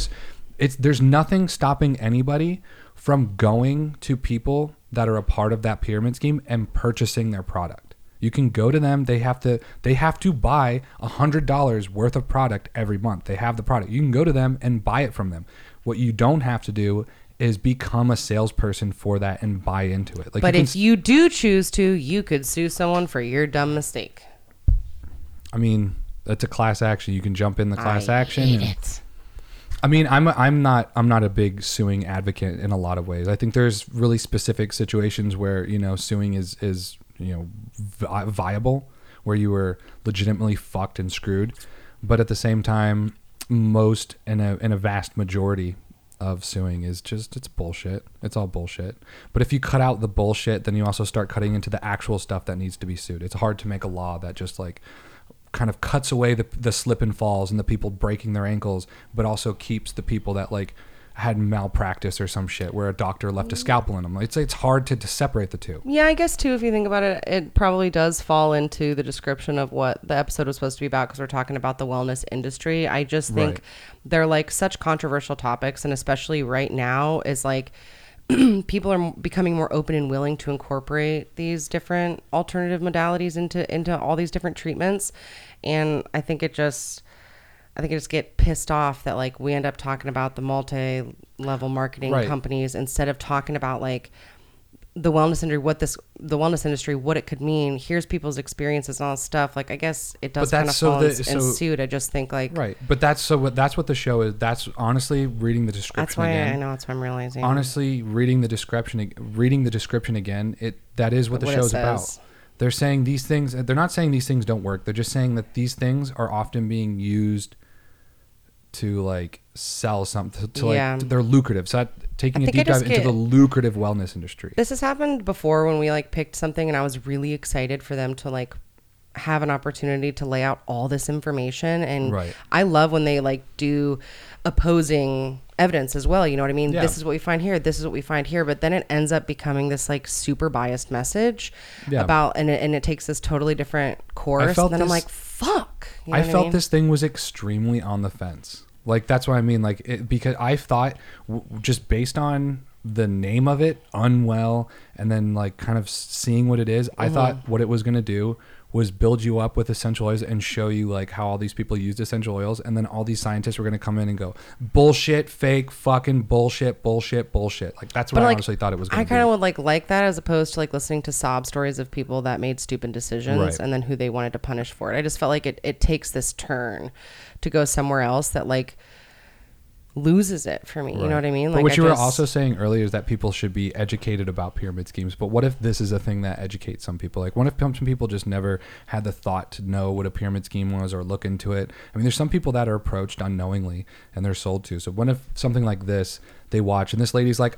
There's nothing stopping anybody from going to people that are a part of that pyramid scheme and purchasing their product. You can go to them. They have to buy $100 worth of product every month. They have the product. You can go to them and buy it from them. What you don't have to do is become a salesperson for that and buy into it. Like, but if you do choose to, you could sue someone for your dumb mistake. I mean, that's a class action. You can jump in the class action. I mean, I'm not a big suing advocate in a lot of ways. I think there's really specific situations where, you know, suing is viable, where you were legitimately fucked and screwed. But at the same time, most in a vast majority of suing is just, it's bullshit. It's all bullshit. But if you cut out the bullshit, then you also start cutting into the actual stuff that needs to be sued. It's hard to make a law that just like kind of cuts away the slip and falls and the people breaking their ankles, but also keeps the people that like had malpractice or some shit where a doctor left a scalpel in them. It's hard to separate the two. Yeah, I guess too, if you think about it, it probably does fall into the description of what the episode was supposed to be about, because we're talking about the wellness industry. I just think they're like such controversial topics, and especially right now is like people are becoming more open and willing to incorporate these different alternative modalities into all these different treatments. And I think it just... get pissed off that like we end up talking about the multi-level marketing companies instead of talking about like the wellness industry, what it could mean. Here's people's experiences and all this stuff. Like I guess it does kind of fall ensued. I just think like But that's what the show is. That's honestly reading the description. That's why again, I know. That's what I'm realizing. Honestly, reading the description again. That is what the show's about. They're saying these things. They're not saying these things don't work. They're just saying that these things are often being used to like sell something they're lucrative. So taking a deep dive into the lucrative wellness industry. This has happened before when we like picked something and I was really excited for them to like have an opportunity to lay out all this information. And I love when they like do opposing evidence as well. You know what I mean? Yeah. This is what we find here. This is what we find here. But then it ends up becoming this like super biased message about, and it takes this totally different course. And then I'm like, fuck. You know I felt this thing was extremely on the fence. Like, that's what I mean. Like it, because I thought just based on the name of it, Unwell, and then like kind of seeing what it is, I thought what it was going to do was build you up with essential oils and show you like how all these people used essential oils, and then all these scientists were going to come in and go bullshit, fake, fucking bullshit. Like that's what I honestly thought it was going to be. I kind of would like that as opposed to like listening to sob stories of people that made stupid decisions and then who they wanted to punish for it. I just felt like it takes this turn to go somewhere else that like loses it for me. You know what I mean? Like, but what were also saying earlier is that people should be educated about pyramid schemes. But what if this is a thing that educates some people? Like, what if some people just never had the thought to know what a pyramid scheme was or look into it? I mean, there's some people that are approached unknowingly and they're sold to. So what if something like this they watch, and this lady's like,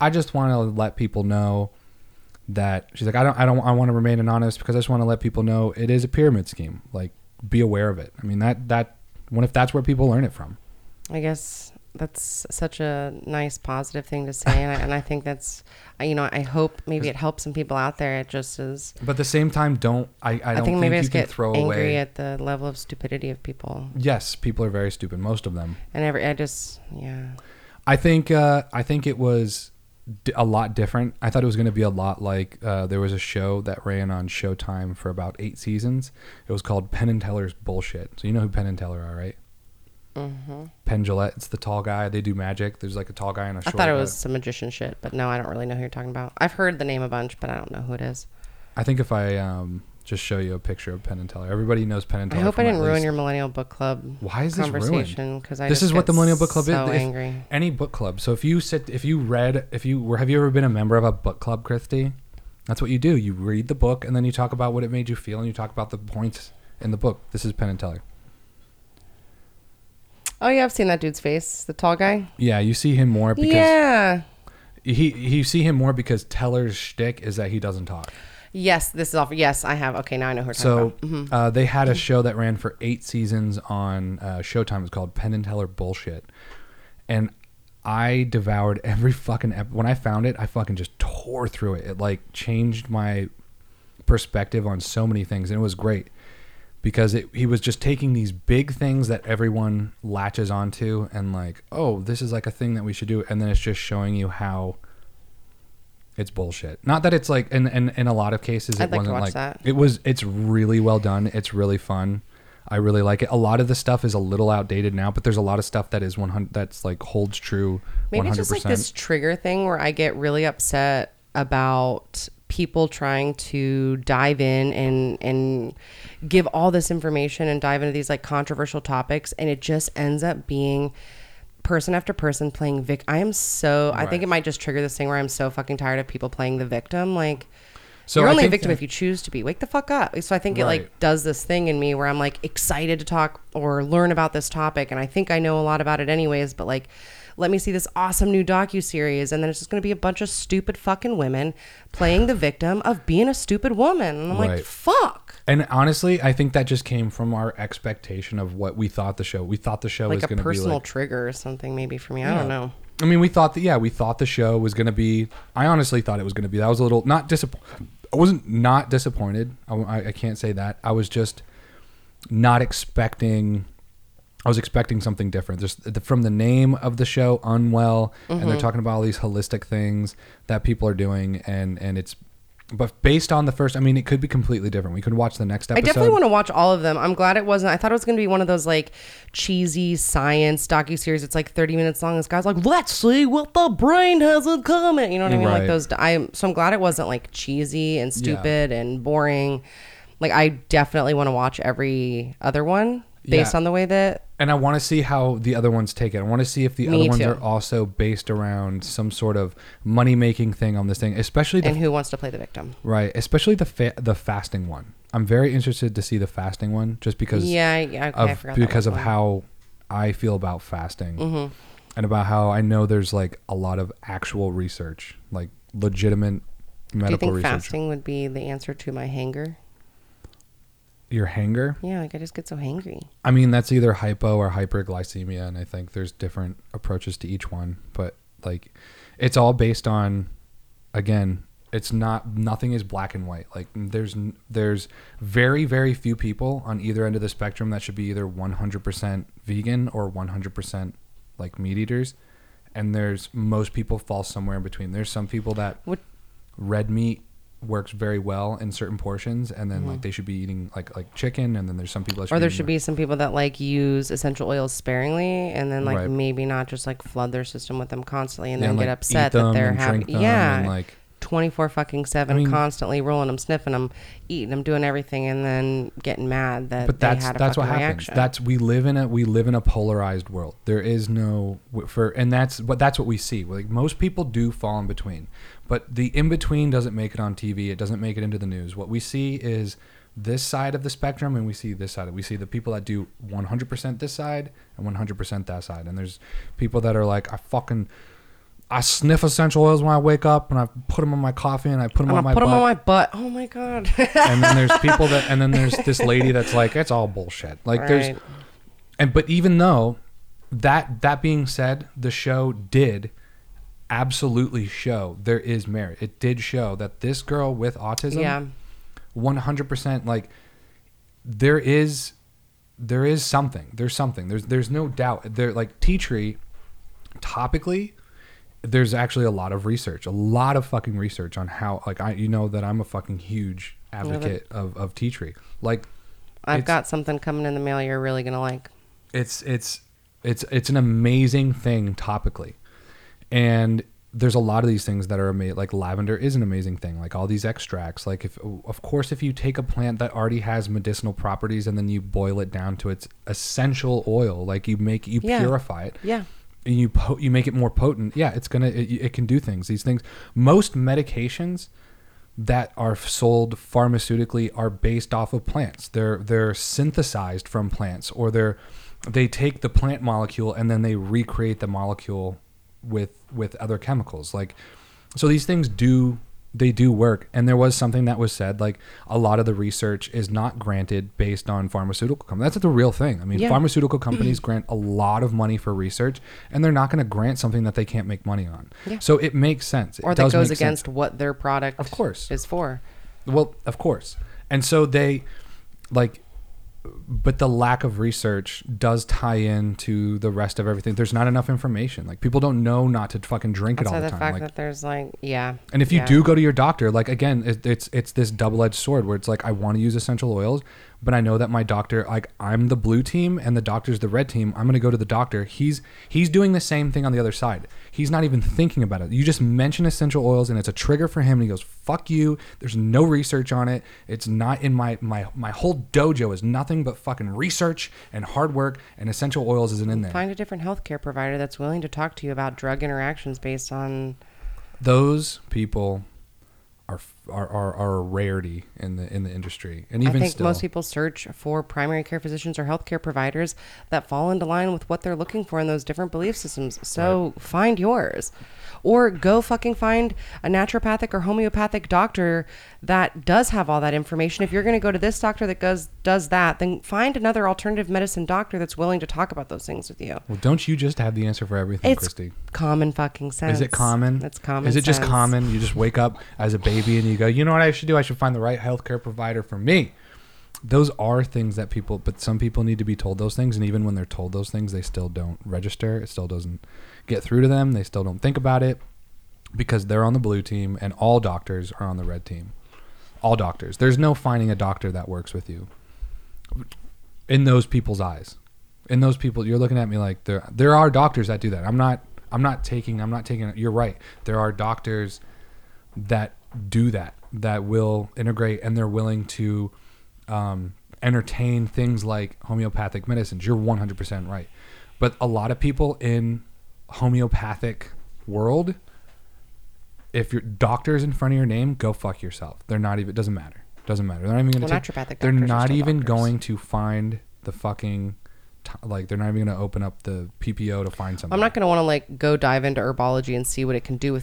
I just want to let people know that she's like, I want to remain anonymous because I just want to let people know it is a pyramid scheme. Like, be aware of it. I mean, that what if that's where people learn it from? I guess that's such a nice, positive thing to say. And I think that's, you know, I hope maybe it helps some people out there. It just is. But at the same time, I think you can throw away. I angry at the level of stupidity of people. Yes, people are very stupid, most of them. And I think it was a lot different. I thought it was going to be a lot like there was a show that ran on Showtime for about 8 seasons. It was called Penn and Teller's Bullshit. So you know who Penn and Teller are, right? Mm-hmm. Penn Jillette, it's the tall guy. They do magic. There's like a tall guy and a short guy. I thought it was some magician shit, but no, I don't really know who you're talking about. I've heard the name a bunch, but I don't know who it is. I think if I just show you a picture of Penn and Teller, everybody knows Penn and Teller. I hope I didn't ruin your Millennial Book Club. Why is this ruined? Because this is what the Millennial Book Club is. Angry. Any book club. So have you ever been a member of a book club, Christy? That's what you do. You read the book and then you talk about what it made you feel, and you talk about the points in the book. This is Penn and Teller. Oh, yeah, I've seen that dude's face, the tall guy. Yeah, you see him more because you see him more because Teller's shtick is that he doesn't talk. Yes, this is awful. Yes, I have. Okay, now I know who we're talking about. So they had a show that ran for 8 seasons on Showtime. It was called Penn and Teller Bullshit. And I devoured every fucking episode. When I found it, I fucking just tore through it. It like changed my perspective on so many things, and it was great. Because he was just taking these big things that everyone latches onto and like, oh, this is like a thing that we should do. And then it's just showing you how it's bullshit. Not that it's like, and in a lot of cases, it wasn't like that. It's really well done. It's really fun. I really like it. A lot of the stuff is a little outdated now, but there's a lot of stuff that is 100. That's like holds true. 100%. Maybe it's just like this trigger thing where I get really upset about people trying to dive in and give all this information and dive into these like controversial topics, and it just ends up being person after person playing I think it might just trigger this thing where I'm so fucking tired of people playing the victim. Like So you're only a victim if you choose to be. Wake the fuck up. So I think it like does this thing in me where I'm like excited to talk or learn about this topic. And I think I know a lot about it anyways, but like, let me see this awesome new docuseries. And then it's just going to be a bunch of stupid fucking women playing the victim of being a stupid woman. And I'm like, fuck. And honestly, I think that just came from our expectation of what we thought the show. We thought the show was going to be like a personal trigger or something maybe for me. I don't know. I mean, we thought that, we thought the show was going to be, I honestly thought it was going to be, that was a little, not disappointed. I wasn't not disappointed. I can't say that. I was just not expecting. I was expecting something different. From the name of the show, Unwell, and they're talking about all these holistic things that people are doing, and it's, but based on the first, I mean, it could be completely different. We could watch the next episode. I definitely want to watch all of them. I'm glad it wasn't. I thought it was going to be one of those like cheesy science docuseries. It's like 30 minutes long. This guy's like, let's see what the brain has in common. You know what I mean? Like those. So I'm glad it wasn't like cheesy and stupid and boring. Like I definitely want to watch every other one based on the way that. And I want to see how the other ones take it. I want to see if the other ones are also based around some sort of money-making thing on this thing, especially and who wants to play the victim, right? Especially the fasting one. I'm very interested to see the fasting one, just because of how I feel about fasting and about how I know there's like a lot of actual research, like legitimate medical research. Do you think fasting would be the answer to my hanger? Your hanger? Yeah, like I just get so hangry. I mean, that's either hypo or hyperglycemia, and I think there's different approaches to each one, but like it's all based on, again, it's not, nothing is black and white. Like there's very, very few people on either end of the spectrum that should be either 100% vegan or 100% like meat eaters, and there's, most people fall somewhere in between. There's some people that red meat works very well in certain portions, and then like they should be eating like chicken, and then there's some people that be some people that like use essential oils sparingly, and then like maybe not just like flood their system with them constantly, and then like, get upset that they're having 24 fucking 7, I mean, constantly rolling them, sniffing them, eating them, doing everything, and then getting mad that that's what happens. Reaction. We live in a polarized world. There is no and that's what we see. Like most people do fall in between, but the in between doesn't make it on TV. It doesn't make it into the news. What we see is this side of the spectrum, and we see this side. We see the people that do 100% this side and 100% that side, and there's people that are like, I sniff essential oils when I wake up, and I put them on my coffee, and I put them on my butt. Oh my God. And then there's people that, and then there's this lady that's like, it's all bullshit. Like there's, but even though that being said, the show did absolutely show there is merit. It did show that this girl with autism, 100%, like there is something, there's no doubt there. Like tea tree topically, there's actually a lot of fucking research on how, like, I, you know that I'm a fucking huge advocate of tea tree. Like I've got something coming in the mail you're really going to like. It's an amazing thing topically. And there's a lot of these things that are amazing. Like lavender is an amazing thing. Like all these extracts, like if you take a plant that already has medicinal properties and then you boil it down to its essential oil, like you purify it. Yeah. And you make it more potent. Yeah, it can do things. These things, most medications that are sold pharmaceutically are based off of plants. They're synthesized from plants, or they take the plant molecule and then they recreate the molecule with other chemicals. Like, so these things do work. And there was something that was said, like a lot of the research is not granted based on pharmaceutical companies. That's the real thing. I mean, pharmaceutical companies grant a lot of money for research, and they're not going to grant something that they can't make money on. Yeah. So it makes sense. Or that goes against what their product is for. Well, of course. And so they but the lack of research does tie into the rest of everything. There's not enough information. Like people don't know not to fucking drink it all the time. Fact like, that there's like, yeah. And if you do go to your doctor, like again, it's this double-edged sword where it's like, I want to use essential oils, but I know that my doctor, like I'm the blue team and the doctor's the red team. I'm going to go to the doctor. He's doing the same thing on the other side. He's not even thinking about it. You just mention essential oils and it's a trigger for him. And he goes, fuck you. There's no research on it. It's not in my whole dojo is nothing but fucking research and hard work, and essential oils isn't in there. Find a different healthcare provider that's willing to talk to you about drug interactions based on. Those people are are a rarity in the industry. And even I think still, most people search for primary care physicians or healthcare providers that fall into line with what they're looking for in those different belief systems. So find yours, or go fucking find a naturopathic or homeopathic doctor that does have all that information. If you're going to go to this doctor that does that, then find another alternative medicine doctor that's willing to talk about those things with you. Well, don't you just have the answer for everything, Christy? Common fucking sense. Is it common? It's common. Is it just common? You just wake up as a baby and you go, you know what I should do? I should find the right healthcare provider for me. Those are things that people, but some people need to be told those things. And even when they're told those things, they still don't register. It still doesn't get through to them. They still don't think about it because they're on the blue team and all doctors are on the red team. All doctors. There's no finding a doctor that works with you in those people's eyes. In those people, you're looking at me like there are doctors that do that. I'm not taking, you're right. There are doctors that do that, that will integrate, and they're willing to entertain things like homeopathic medicines. You're 100% right. But a lot of people in homeopathic world, if your doctor's in front of your name, go fuck yourself. They're not even, it doesn't matter. They're not even going to take, they're not even going to find the fucking, like, they're not even going to open up the PPO to find something. I'm not going to want to like go dive into herbology and see what it can do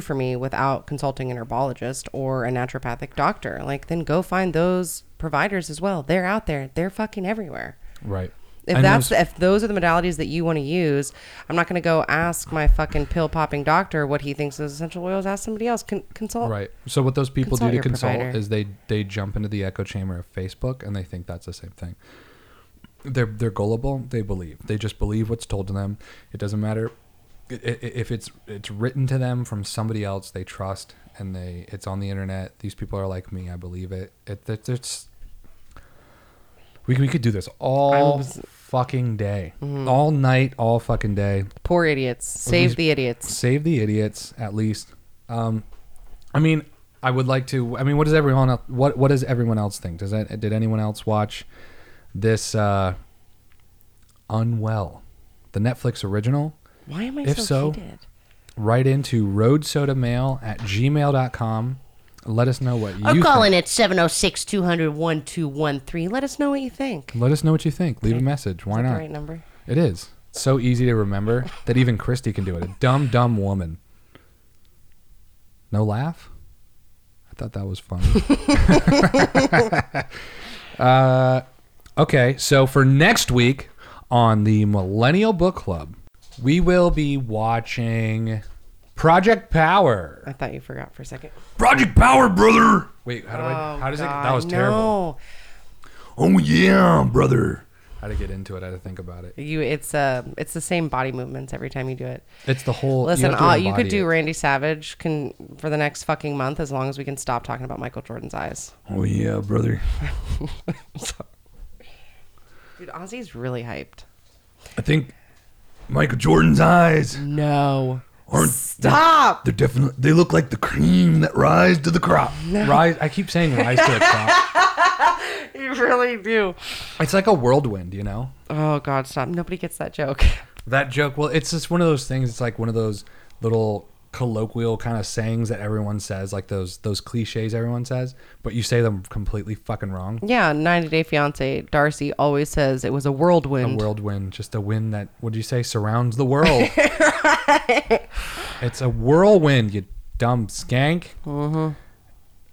for me without consulting an herbologist or a naturopathic doctor. Like, then go find those providers as well. They're out there. They're fucking everywhere. Right. If those are the modalities that you want to use, I'm not going to go ask my fucking pill popping doctor what he thinks is essential oils. Ask somebody else. Consult. Right. So what those people do to consult provider. Is they jump into the echo chamber of Facebook and they think that's the same thing. They're gullible. They believe. They just believe what's told to them. It doesn't matter if it's written to them from somebody else they trust, and it's on the internet. These people are like me. I believe it. It's. We could do this all fucking day, all night, all fucking day. Poor idiots. Save the idiots. At least, I mean, I would like to. I mean, what does everyone else? What does everyone else think? Did anyone else watch this Unwell, the Netflix original? Why am I so heated? Write into roadsodamail@gmail.com. Let us know what you think. I'm calling it 706-200-1213. Let us know what you think. Leave a message. Why not? Is that the right number? It is. It's so easy to remember that even Christy can do it. A dumb, dumb woman. No laugh? I thought that was funny. Okay, so for next week on the Millennial Book Club, we will be watching Project Power. I thought you forgot for a second. Project Power, brother. Wait, how does it? That was terrible. Oh yeah, brother. How to get into it? How to think about it? It's the same body movements every time you do it. It's the whole. Listen, you could do Randy Savage for the next fucking month as long as we can stop talking about Michael Jordan's eyes. Oh yeah, brother. Dude, Ozzy's really hyped. I think Michael Jordan's eyes. No. Stop! They're definitely. They look like the cream that rise to the crop. No. Rise. I keep saying rise to the crop. You really do. It's like a whirlwind, you know. Oh God! Stop! Nobody gets that joke. That joke. Well, it's just one of those things. It's like one of those little colloquial kind of sayings that everyone says, like those cliches everyone says, but you say them completely fucking wrong. Yeah, 90 Day Fiance, Darcy always says it was a whirlwind. A whirlwind, just a wind that, what do you say, surrounds the world. Right. It's a whirlwind, you dumb skank. Mm-hmm.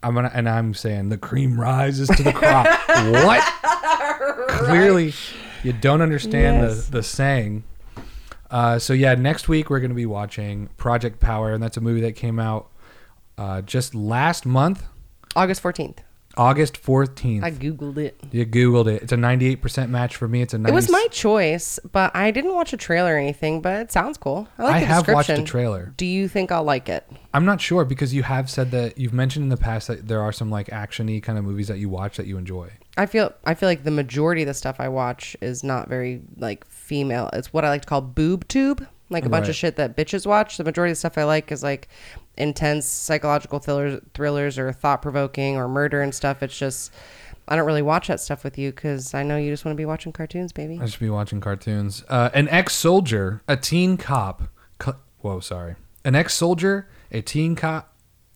I'm saying the cream rises to the crop. What? Right. Clearly, you don't understand the saying. So yeah, next week we're going to be watching Project Power, and that's a movie that came out just last month. August 14th. August 14th. I Googled it. You Googled it. It's a 98% match for me. It was my choice, but I didn't watch a trailer or anything, but it sounds cool. I have watched a trailer. Do you think I'll like it? I'm not sure, because you have said that you've mentioned in the past that there are some like action-y kind of movies that you watch that you enjoy. I feel like the majority of the stuff I watch is not very like female. It's what I like to call boob tube, like a bunch of shit that bitches watch. The majority of the stuff I like is like intense psychological thrillers or thought-provoking or murder and stuff. It's just I don't really watch that stuff with you because I know you just want to be watching cartoons, baby. I just be watching cartoons. An ex-soldier, a teen cop.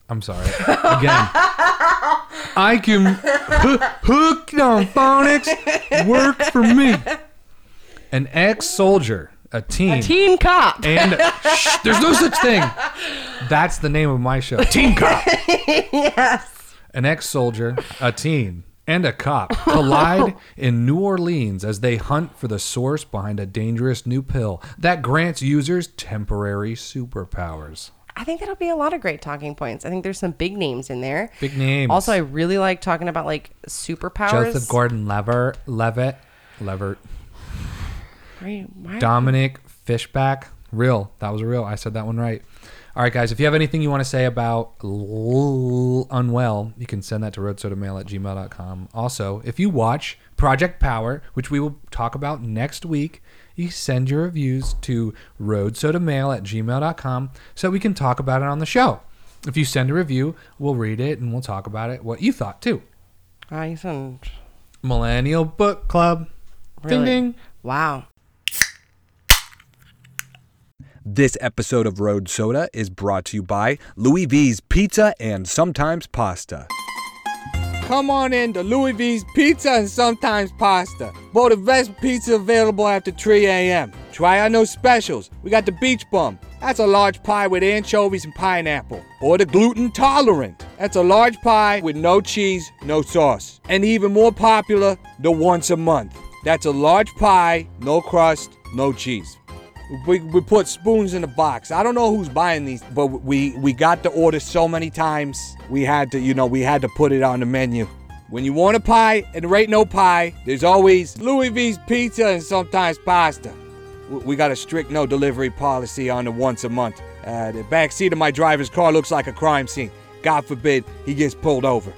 I'm sorry. Again, I can hooked on phonics. Work for me. An ex-soldier, a teen cop, and there's no such thing. That's the name of my show. Teen Cop. Yes. An ex-soldier, a teen, and a cop collide in New Orleans as they hunt for the source behind a dangerous new pill that grants users temporary superpowers. I think that'll be a lot of great talking points. I think there's some big names in there. Big names. Also, I really like talking about like superpowers. Joseph Gordon-Levitt. Dominic Fishback. Real. That was real. I said that one right. All right, guys. If you have anything you want to say about Unwell, you can send that to roadsodamail@gmail.com. Also, if you watch Project Power, which we will talk about next week, you send your reviews to roadsodamail@gmail.com so we can talk about it on the show. If you send a review, we'll read it and we'll talk about it, what you thought, too. Excellent. Millennial Book Club. Really? Ding, ding. Wow. This episode of Road Soda is brought to you by Louis V's Pizza and Sometimes Pasta. Come on in to Louis V's Pizza and Sometimes Pasta. Both the best pizza available after 3 a.m. Try our new specials. We got the beach bum. That's a large pie with anchovies and pineapple. Or the gluten tolerant. That's a large pie with no cheese, no sauce. And even more popular, the once a month. That's a large pie, no crust, no cheese. We put spoons in a box. I don't know who's buying these, but we got the order so many times. We had to put it on the menu. When you want a pie and there ain't no pie, there's always Louis V's Pizza and Sometimes Pasta. We got a strict no delivery policy on the once a month. The back seat of my driver's car looks like a crime scene. God forbid he gets pulled over.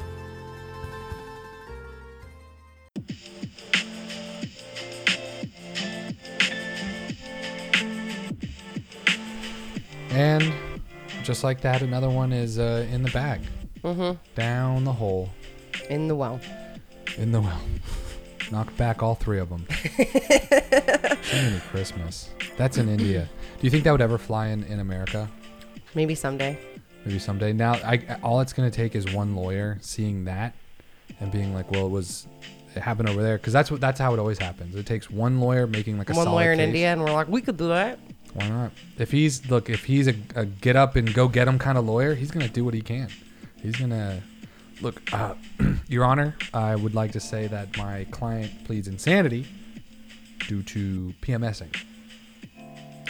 And just like that, another one is in the bag. Mm-hmm. Down the hole. In the well. In the well. Knock back all three of them. Merry Christmas. That's in India. Do you think that would ever fly in America? Maybe someday. Maybe someday. Now, all it's going to take is one lawyer seeing that and being like, well, it happened over there. Because that's how it always happens. It takes one lawyer making like a solid case. One lawyer in India, and we're like, we could do that. Why not? If he's a get up and go get him kind of lawyer, he's going to do what he can. He's going to look, Your Honor, I would like to say that my client pleads insanity due to PMSing.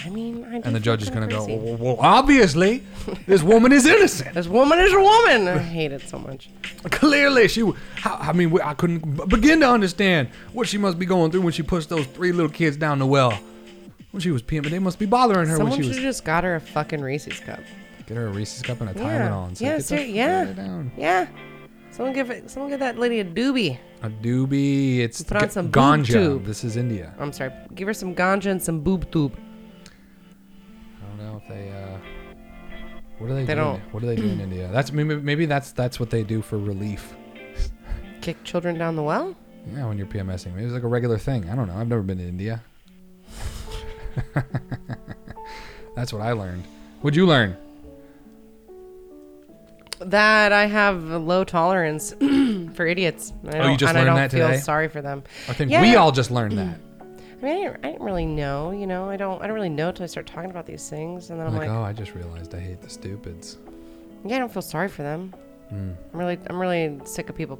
I mean, and the judge is going to go, well, obviously, this woman is innocent. This woman is a woman. I hate it so much. Clearly, I couldn't begin to understand what she must be going through when she pushed those three little kids down the well. When she was peeing, but they must be bothering her. Someone should have just got her a fucking Reese's cup. Get her a Reese's cup and a Tylenol. And say, yeah. Someone give that lady a doobie. A doobie. It's put on some ganja. Tube. This is India. I'm sorry. Give her some ganja and some boob tube. I don't know if they. What are they? They doing? Don't. What do they do in India? That's maybe that's what they do for relief. Kick children down the well. Yeah, when you're PMSing, maybe it's like a regular thing. I don't know. I've never been to India. That's what I learned. What'd you learn? That I have a low tolerance for idiots. Oh, you just learned that today? I don't feel sorry for them. I think we all just learned that. I mean, I didn't really know, you know. I don't really know until I start talking about these things, and then I'm like, oh, I just realized I hate the stupids. Yeah, I don't feel sorry for them. I'm really sick of people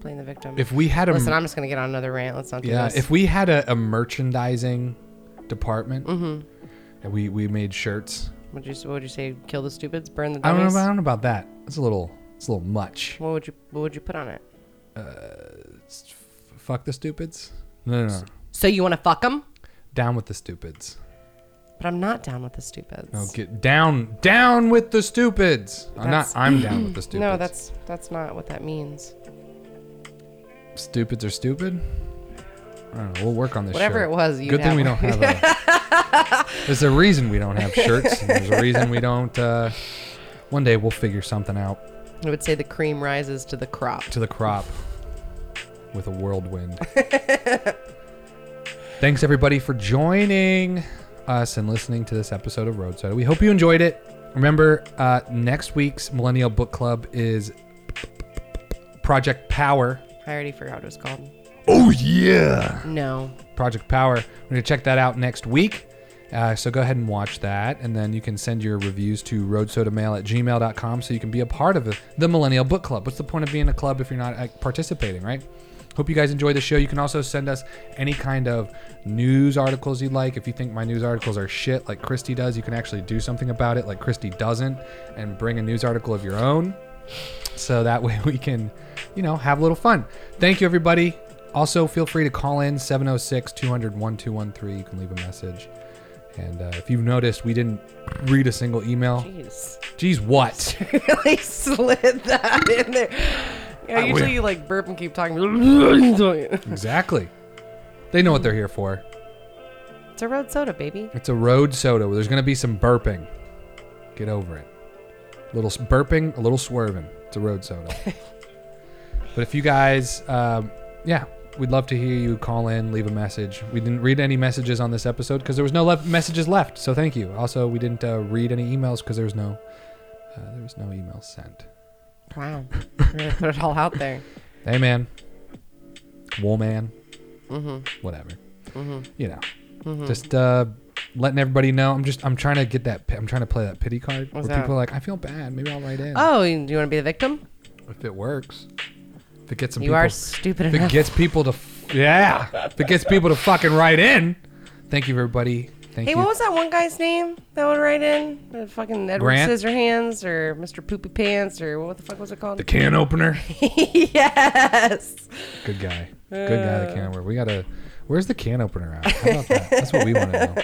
playing the victim. If we had listen, I'm just gonna get on another rant. Let's not do this. Yeah, if we had a merchandising department, and we made shirts. What would you say? Kill the stupids, burn the dummies? I don't know about that. It's a little much. What would you put on it? Fuck the stupids. No. So you want to fuck them? Down with the stupids. But I'm not down with the stupids. No, get down with the stupids. I'm down with the stupids. No, that's not what that means. Stupids are stupid. I don't know. We'll work on this. Whatever shirt. It was, you. Good thing we don't have. There's a reason we don't have shirts. There's a reason we don't. One day we'll figure something out. I would say the cream rises to the crop. To the crop, with a whirlwind. Thanks everybody for joining us and listening to this episode of Road Soda. We hope you enjoyed it. Remember, next week's Millennial Book Club is Project Power. I already forgot what it was called. Oh, yeah. No. Project Power. We're going to check that out next week. So go ahead and watch that. And then you can send your reviews to roadsodamail@gmail.com so you can be a part of the Millennial Book Club. What's the point of being a club if you're not participating, right? Hope you guys enjoy the show. You can also send us any kind of news articles you'd like. If you think my news articles are shit like Christy does, you can actually do something about it like Christy doesn't and bring a news article of your own. So that way we can, you know, have a little fun. Thank you, everybody. Also, feel free to call in 706-200-1213. You can leave a message. And if you've noticed, we didn't read a single email. Jeez. Jeez, what? You really slid that in there. Yeah, usually you like burp and keep talking. Exactly. They know what they're here for. It's a road soda, baby. It's a road soda. There's going to be some burping. Get over it. A little burping, a little swerving. It's a road soda. But if you guys... we'd love to hear you call in, leave a message. We didn't read any messages on this episode because there was no messages left. So thank you. Also, we didn't read any emails because there was no emails sent. Wow, we're gonna put it all out there. Hey, man, woman, whatever, you know, just letting everybody know. I'm trying to get that. I'm trying to play that pity card. What's where that? People are like, I feel bad. Maybe I'll write in. Oh, do you want to be the victim? If it works. If it gets some people, you are stupid enough. If it gets people to fucking write in. Thank you, everybody. Thank you. Hey, what was that one guy's name that would write in? The fucking Edward Grant? Scissorhands or Mr. Poopy Pants or what the fuck was it called? The Can Opener. Yes. Good guy. Good guy, the Can Opener. Where's the Can Opener at? How about that? That's what we want to know.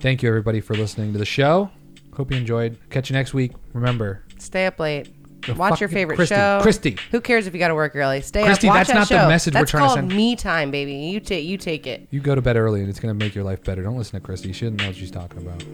Thank you, everybody, for listening to the show. Hope you enjoyed. Catch you next week. Remember. Stay up late. Watch your favorite show. Christy. Who cares if you got to work early? Stay up. Watch that show. Christy, that's not the message we're trying to send. That's called me time, baby. You take it. You go to bed early, and it's going to make your life better. Don't listen to Christy. She doesn't know what she's talking about.